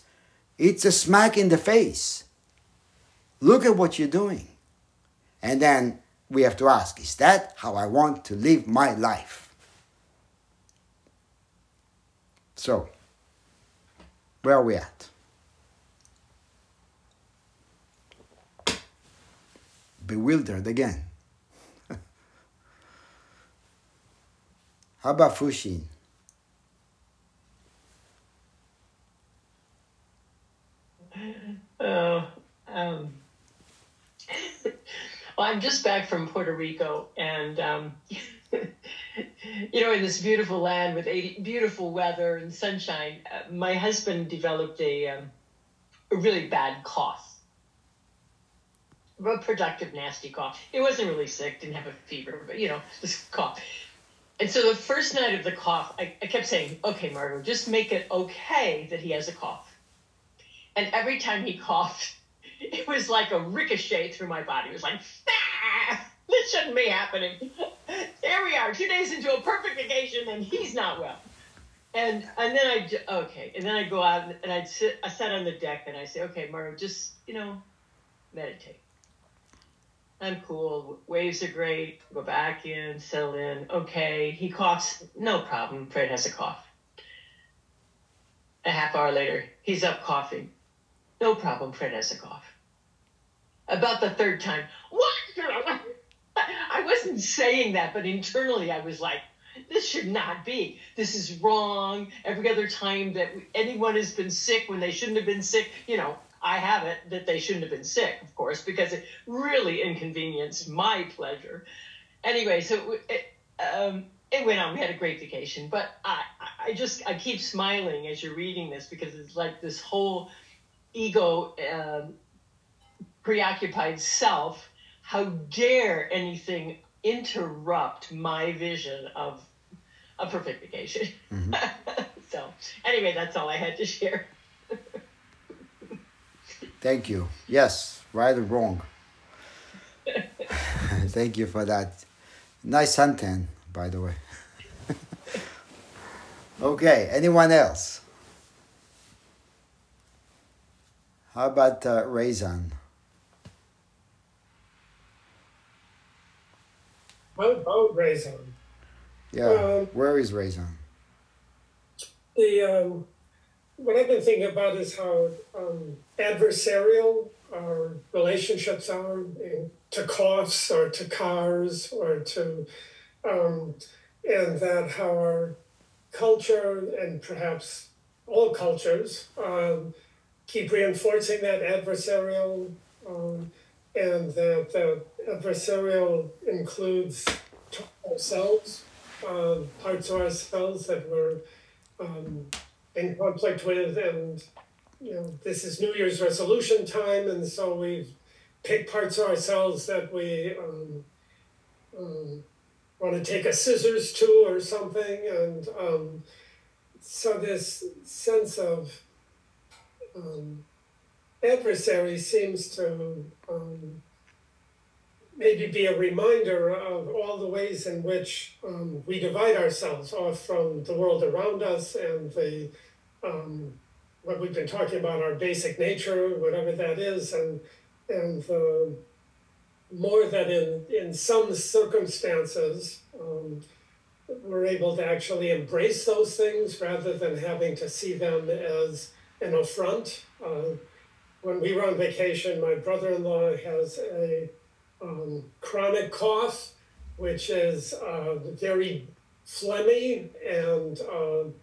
a smack in the face. Look at what you're doing. And then we have to ask, is that how I want to live my life? So, where are we at? Bewildered again. How about Fushin? I'm just back from Puerto Rico, and you know, in this beautiful land with beautiful weather and sunshine, my husband developed a really bad cough. A productive, nasty cough. It wasn't really sick, didn't have a fever, but, you know, this cough. And so the first night of the cough, I kept saying, okay, Margo, just make it okay that he has a cough. And every time he coughed, it was like a ricochet through my body. It was like, ah, this shouldn't be happening. There we are, 2 days into a perfect vacation, and he's not well. And then I go out, and I sat on the deck, and I say, okay, Margo, just, you know, meditate. I'm cool. Waves are great. Go back in, settle in. Okay. He coughs. No problem. Fred has a cough. A half hour later, he's up coughing. No problem. Fred has a cough. About the third time, what? I wasn't saying that, but internally I was like, this should not be. This is wrong. Every other time that anyone has been sick when they shouldn't have been sick, you know, I have it that they shouldn't have been sick, of course, because it really inconvenienced my pleasure. Anyway, so it went on. We had a great vacation, but I keep smiling as you're reading this, because it's like this whole ego, preoccupied self. How dare anything interrupt my vision of a perfect vacation? Mm-hmm. So anyway, that's all I had to share. Thank you. Yes, right or wrong. Thank you for that. Nice suntan, by the way. Okay, anyone else? How about Raisin? What about Raisin? Yeah, where is Raisin? What I've been thinking about is how adversarial our relationships are to coughs or to cars or to, and that how our culture and perhaps all cultures keep reinforcing that adversarial, and that the adversarial includes ourselves, parts of ourselves that we're in conflict with, and you know, this is New Year's resolution time, and so we pick parts of ourselves that we want to take a scissors to or something, and so this sense of adversary seems to maybe be a reminder of all the ways in which we divide ourselves off from the world around us and the what we've been talking about, our basic nature, whatever that is, and more that in some circumstances we're able to actually embrace those things rather than having to see them as an affront. When we were on vacation, my brother-in-law has a chronic cough, which is very phlegmy and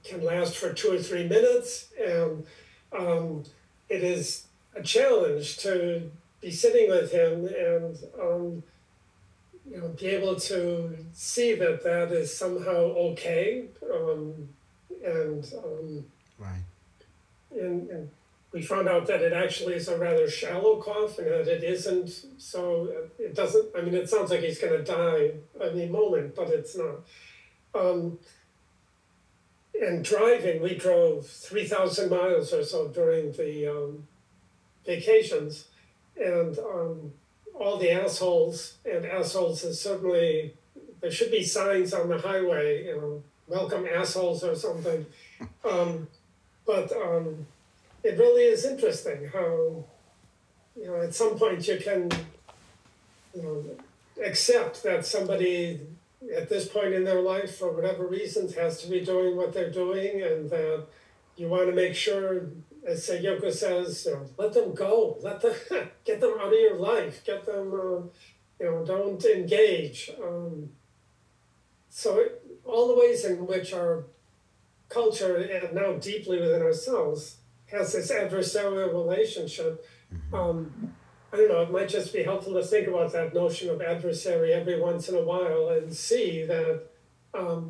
can last for 2 or 3 minutes. And it is a challenge to be sitting with him and you know, be able to see that that is somehow okay. Right. And we found out that it actually is a rather shallow cough and that it isn't, so it doesn't, I mean, it sounds like he's going to die any moment, but it's not. And driving, we drove 3,000 miles or so during the vacations, and all the assholes, and assholes is certainly, there should be signs on the highway, you know, welcome assholes or something. It really is interesting how, you know, at some point you can, you know, accept that somebody at this point in their life, for whatever reasons, has to be doing what they're doing, and that you want to make sure, as Segyoku says, you know, let them go, get them out of your life, get them, you know, don't engage. So all the ways in which our culture, and now deeply within ourselves, has this adversarial relationship. I don't know, it might just be helpful to think about that notion of adversary every once in a while and see that, you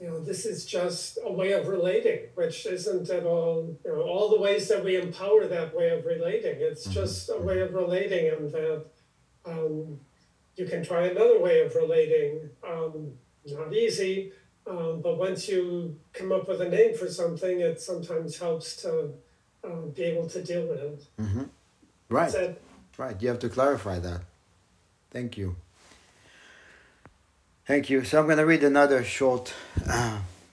know, this is just a way of relating, which isn't at all, you know, all the ways that we empower that way of relating. It's just a way of relating, and that you can try another way of relating. Not easy, but once you come up with a name for something, it sometimes helps to be able to deal with it. Mm-hmm. Right, right. You have to clarify that. Thank you. Thank you. So I'm going to read another short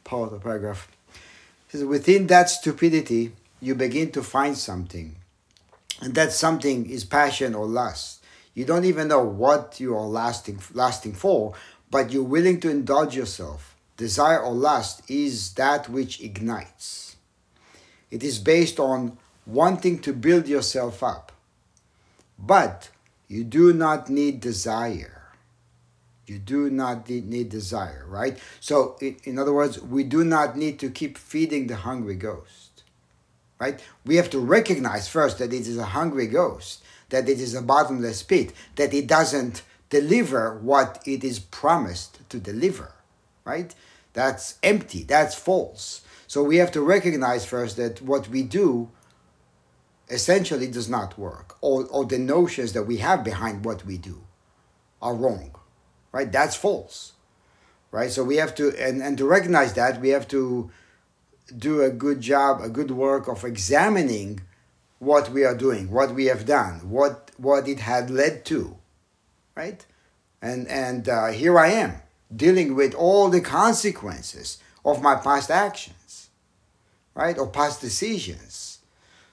part or paragraph. It says, within that stupidity, you begin to find something. And that something is passion or lust. You don't even know what you are lasting for, but you're willing to indulge yourself. Desire or lust is that which ignites. It is based on wanting to build yourself up. But you do not need desire. You do not need desire, right? So, in other words, we do not need to keep feeding the hungry ghost, right? We have to recognize first that it is a hungry ghost, that it is a bottomless pit, that it doesn't deliver what it is promised to deliver, right? That's empty, that's false. So we have to recognize first that what we do essentially does not work, or the notions that we have behind what we do are wrong. Right, that's false, right? So we have to, and to recognize that, we have to do a good job, a good work of examining what we are doing, what we have done, what it had led to, right? And here I am, dealing with all the consequences of my past actions, right? Or past decisions.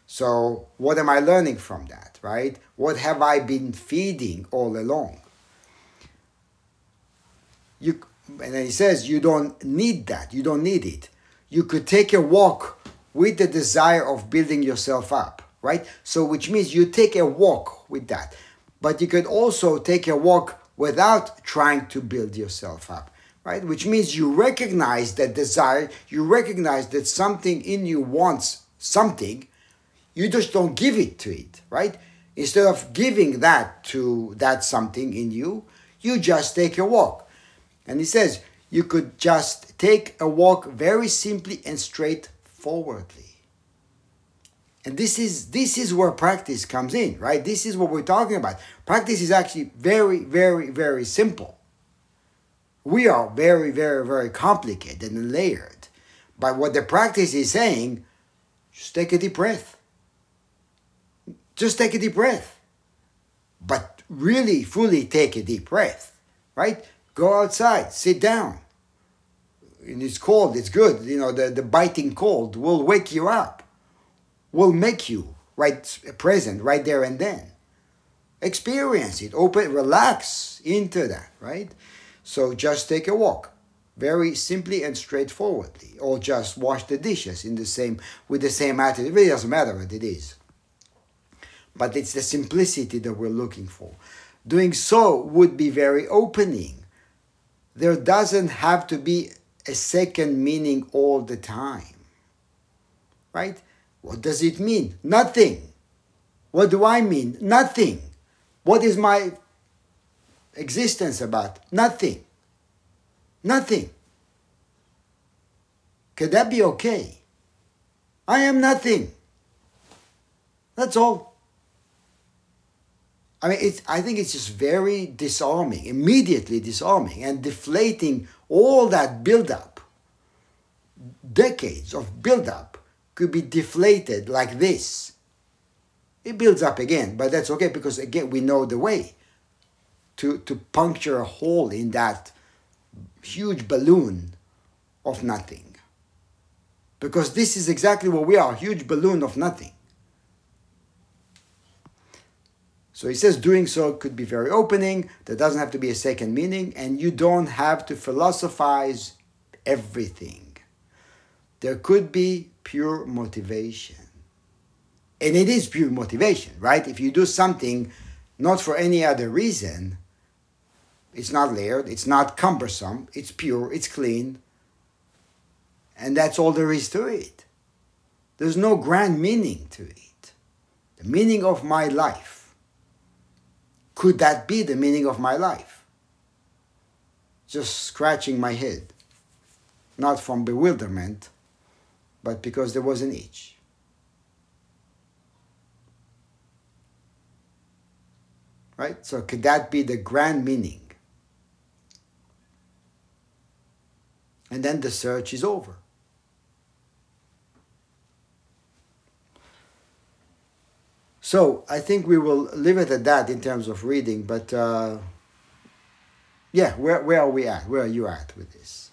So what am I learning from that, right? What have I been feeding all along? And then he says, you don't need that. You don't need it. You could take a walk with the desire of building yourself up, right? So which means you take a walk with that. But you could also take a walk without trying to build yourself up, right? Which means you recognize that desire. You recognize that something in you wants something. You just don't give it to it, right? Instead of giving that to that something in you, you just take a walk. And he says, you could just take a walk very simply and straightforwardly. And this is where practice comes in, right? This is what we're talking about. Practice is actually very, very, very simple. We are very, very, very complicated and layered. But what the practice is saying, just take a deep breath. Just take a deep breath. But really, fully take a deep breath, right? Go outside, sit down. And it's cold, it's good. You know, the biting cold will wake you up, will make you right present, right there and then. Experience it, open, relax into that, right? So just take a walk, very simply and straightforwardly. Or just wash the dishes with the same attitude. It really doesn't matter what it is. But it's the simplicity that we're looking for. Doing so would be very opening. There doesn't have to be a second meaning all the time, right? What does it mean? Nothing. What do I mean? Nothing. What is my existence about? Nothing. Nothing. Could that be okay? I am nothing. That's all. I mean, I think it's just very disarming, immediately disarming, and deflating all that buildup. Decades of buildup could be deflated like this. It builds up again, but that's okay because, again, we know the way to puncture a hole in that huge balloon of nothing. Because this is exactly what we are, a huge balloon of nothing. So he says, doing so could be very opening. There doesn't have to be a second meaning, and you don't have to philosophize everything. There could be pure motivation. And it is pure motivation, right? If you do something not for any other reason, it's not layered, it's not cumbersome, it's pure, it's clean. And that's all there is to it. There's no grand meaning to it. The meaning of my life Could that be the meaning of my life? Just scratching my head, not from bewilderment, but because there was an itch. Right? So could that be the grand meaning? And then the search is over. So I think we will leave it at that in terms of reading, but yeah, where are we at? Where are you at with this?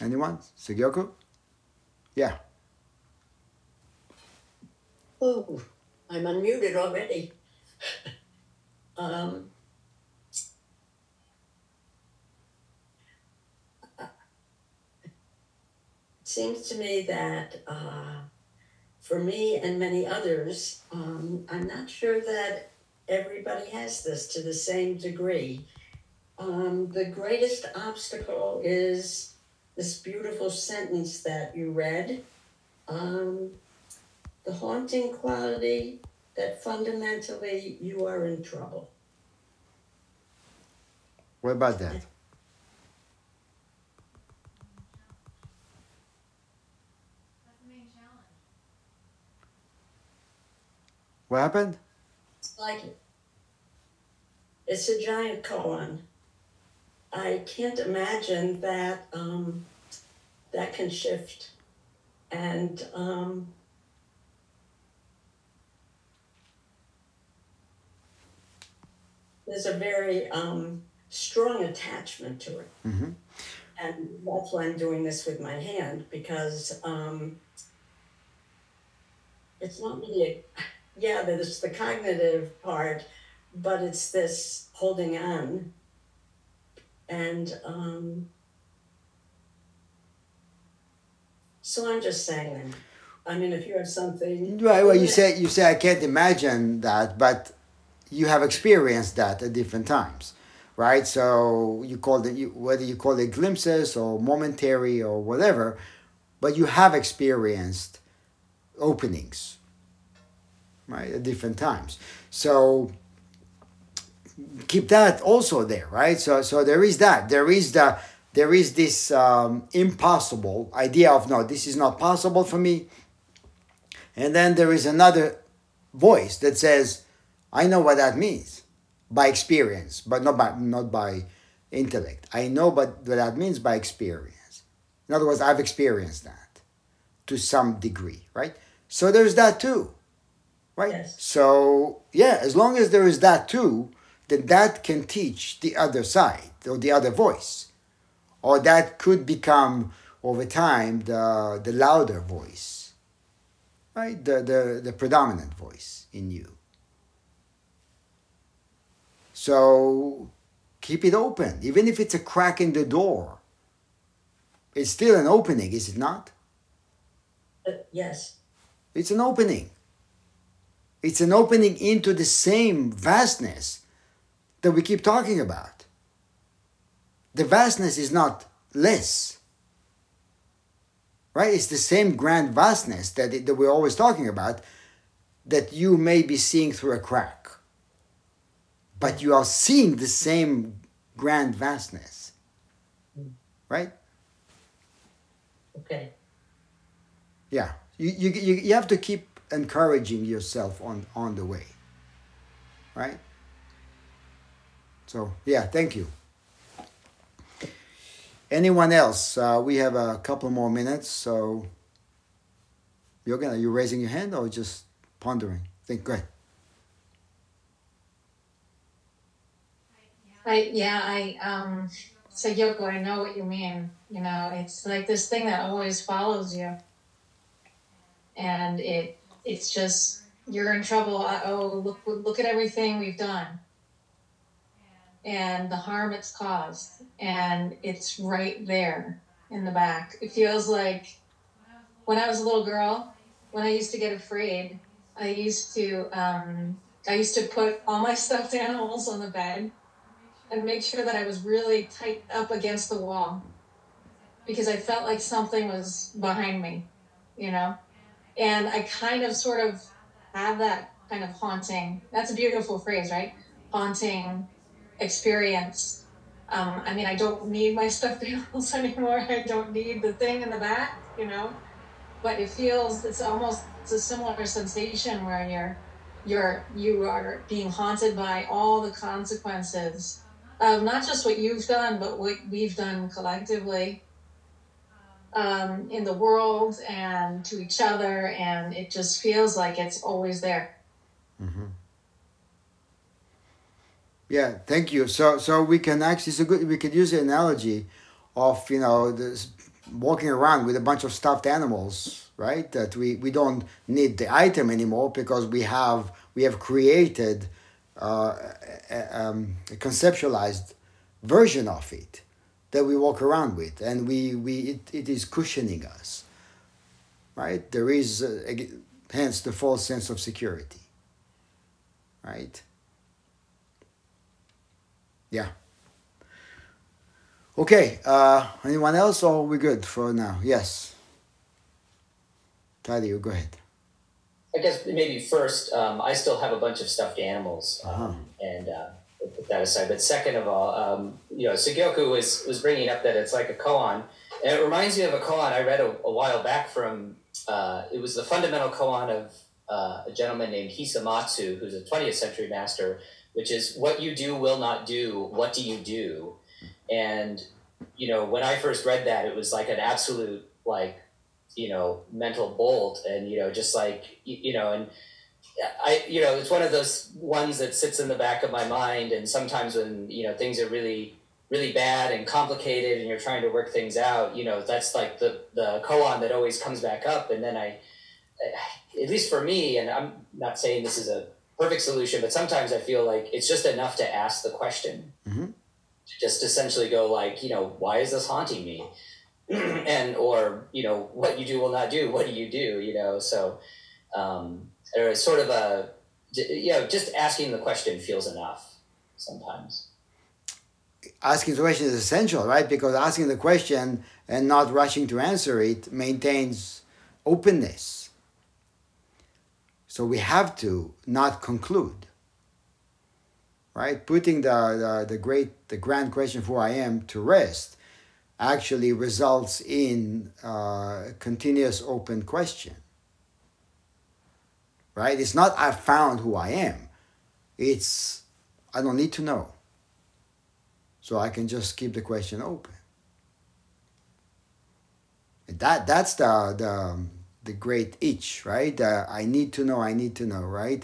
Anyone? Segyoku? Yeah. Oh, I'm unmuted already. Seems to me that for me and many others, I'm not sure that everybody has this to the same degree. The greatest obstacle is this beautiful sentence that you read, the haunting quality that fundamentally you are in trouble. What about that? What happened? It's like it. It's a giant koan. I can't imagine that that can shift. And there's a very strong attachment to it. Mm-hmm. And that's why I'm doing this with my hand, because it's not really a... Yeah, there's the cognitive part, but it's this holding on. And so I'm just saying, I mean, if you have something... Right, well, you say I can't imagine that, but you have experienced that at different times, right? So you call it, whether you call it glimpses or momentary or whatever, but you have experienced openings, right, at different times. So keep that also there, right? So there is that. There is this impossible idea of, no, this is not possible for me. And then there is another voice that says, I know what that means by experience, but not by intellect. I know what that means by experience. In other words, I've experienced that to some degree, right? So there's that too. Right? Yes. So, yeah, as long as there is that too, then that can teach the other side or the other voice. Or that could become, over time, the louder voice, right? The predominant voice in you. So, keep it open. Even if it's a crack in the door, it's still an opening, is it not? Yes. It's an opening. It's an opening into the same vastness that we keep talking about. The vastness is not less, right? It's the same grand vastness that we're always talking about, that you may be seeing through a crack. But you are seeing the same grand vastness, right? Okay. Yeah, you have to keep encouraging yourself on the way, right? So yeah, thank you. Anyone else? We have a couple more minutes, so Yogan, are you raising your hand or just pondering? Think, go ahead. I so Yoko, I know what you mean. You know, it's like this thing that always follows you, and it's just, you're in trouble. Oh, look at everything we've done and the harm it's caused. And it's right there in the back. It feels like when I was a little girl, when I used to get afraid, I used to put all my stuffed animals on the bed and make sure that I was really tight up against the wall because I felt like something was behind me. you know? And I kind of sort of have that kind of haunting, that's a beautiful phrase, right? Haunting experience. I mean, I don't need my stuffed animals anymore. I don't need the thing in the back, you know? But it feels, it's almost, it's a similar sensation where you are being haunted by all the consequences of not just what you've done, but what we've done collectively in the world and to each other. And it just feels like it's always there. Mm-hmm. Yeah, thank you. So we can actually, we could use the analogy of, you know, this walking around with a bunch of stuffed animals, right? That we don't need the item anymore because we have created a conceptualized version of it that we walk around with, and it is cushioning us, right? There is hence the false sense of security, right? Yeah. Okay, anyone else, or we're good for now? Yes. Tadio, go ahead. I guess maybe first, I still have a bunch of stuffed animals, and we'll put that aside. But second of all, you know, Segyoku was bringing up that it's like a koan, and it reminds me of a koan I read a while back from, it was the fundamental koan of a gentleman named Hisamatsu, who's a 20th century master, which is, what you do will not do, what do you do? And, you know, when I first read that, it was like an absolute, like, you know, mental bolt, and, you know, just like, you know, and I, you know, it's one of those ones that sits in the back of my mind. And sometimes when, you know, things are really, really bad and complicated and you're trying to work things out, you know, that's like the koan that always comes back up. And then at least for me, and I'm not saying this is a perfect solution, but sometimes I feel like it's just enough to ask the question, just essentially go like, you know, why is this haunting me? And, or, you know, what you do will not do, what do? You know, so, or sort of a, you know, just asking the question feels enough sometimes. Asking the question is essential, right? Because asking the question and not rushing to answer it maintains openness. So we have to not conclude, right? Putting the grand question of who I am to rest actually results in continuous open question, right? It's not I found who I am. It's I don't need to know. So I can just keep the question open. That's the great itch, right? I need to know, right?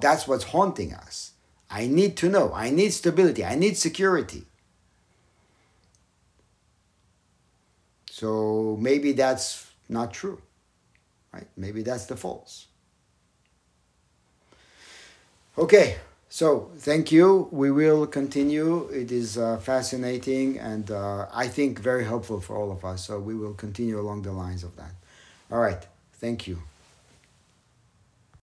That's what's haunting us. I need to know. I need stability. I need security. So maybe that's not true, right? Maybe that's the false. Okay, so thank you. We will continue. It is fascinating and I think very helpful for all of us. So we will continue along the lines of that. All right, thank you.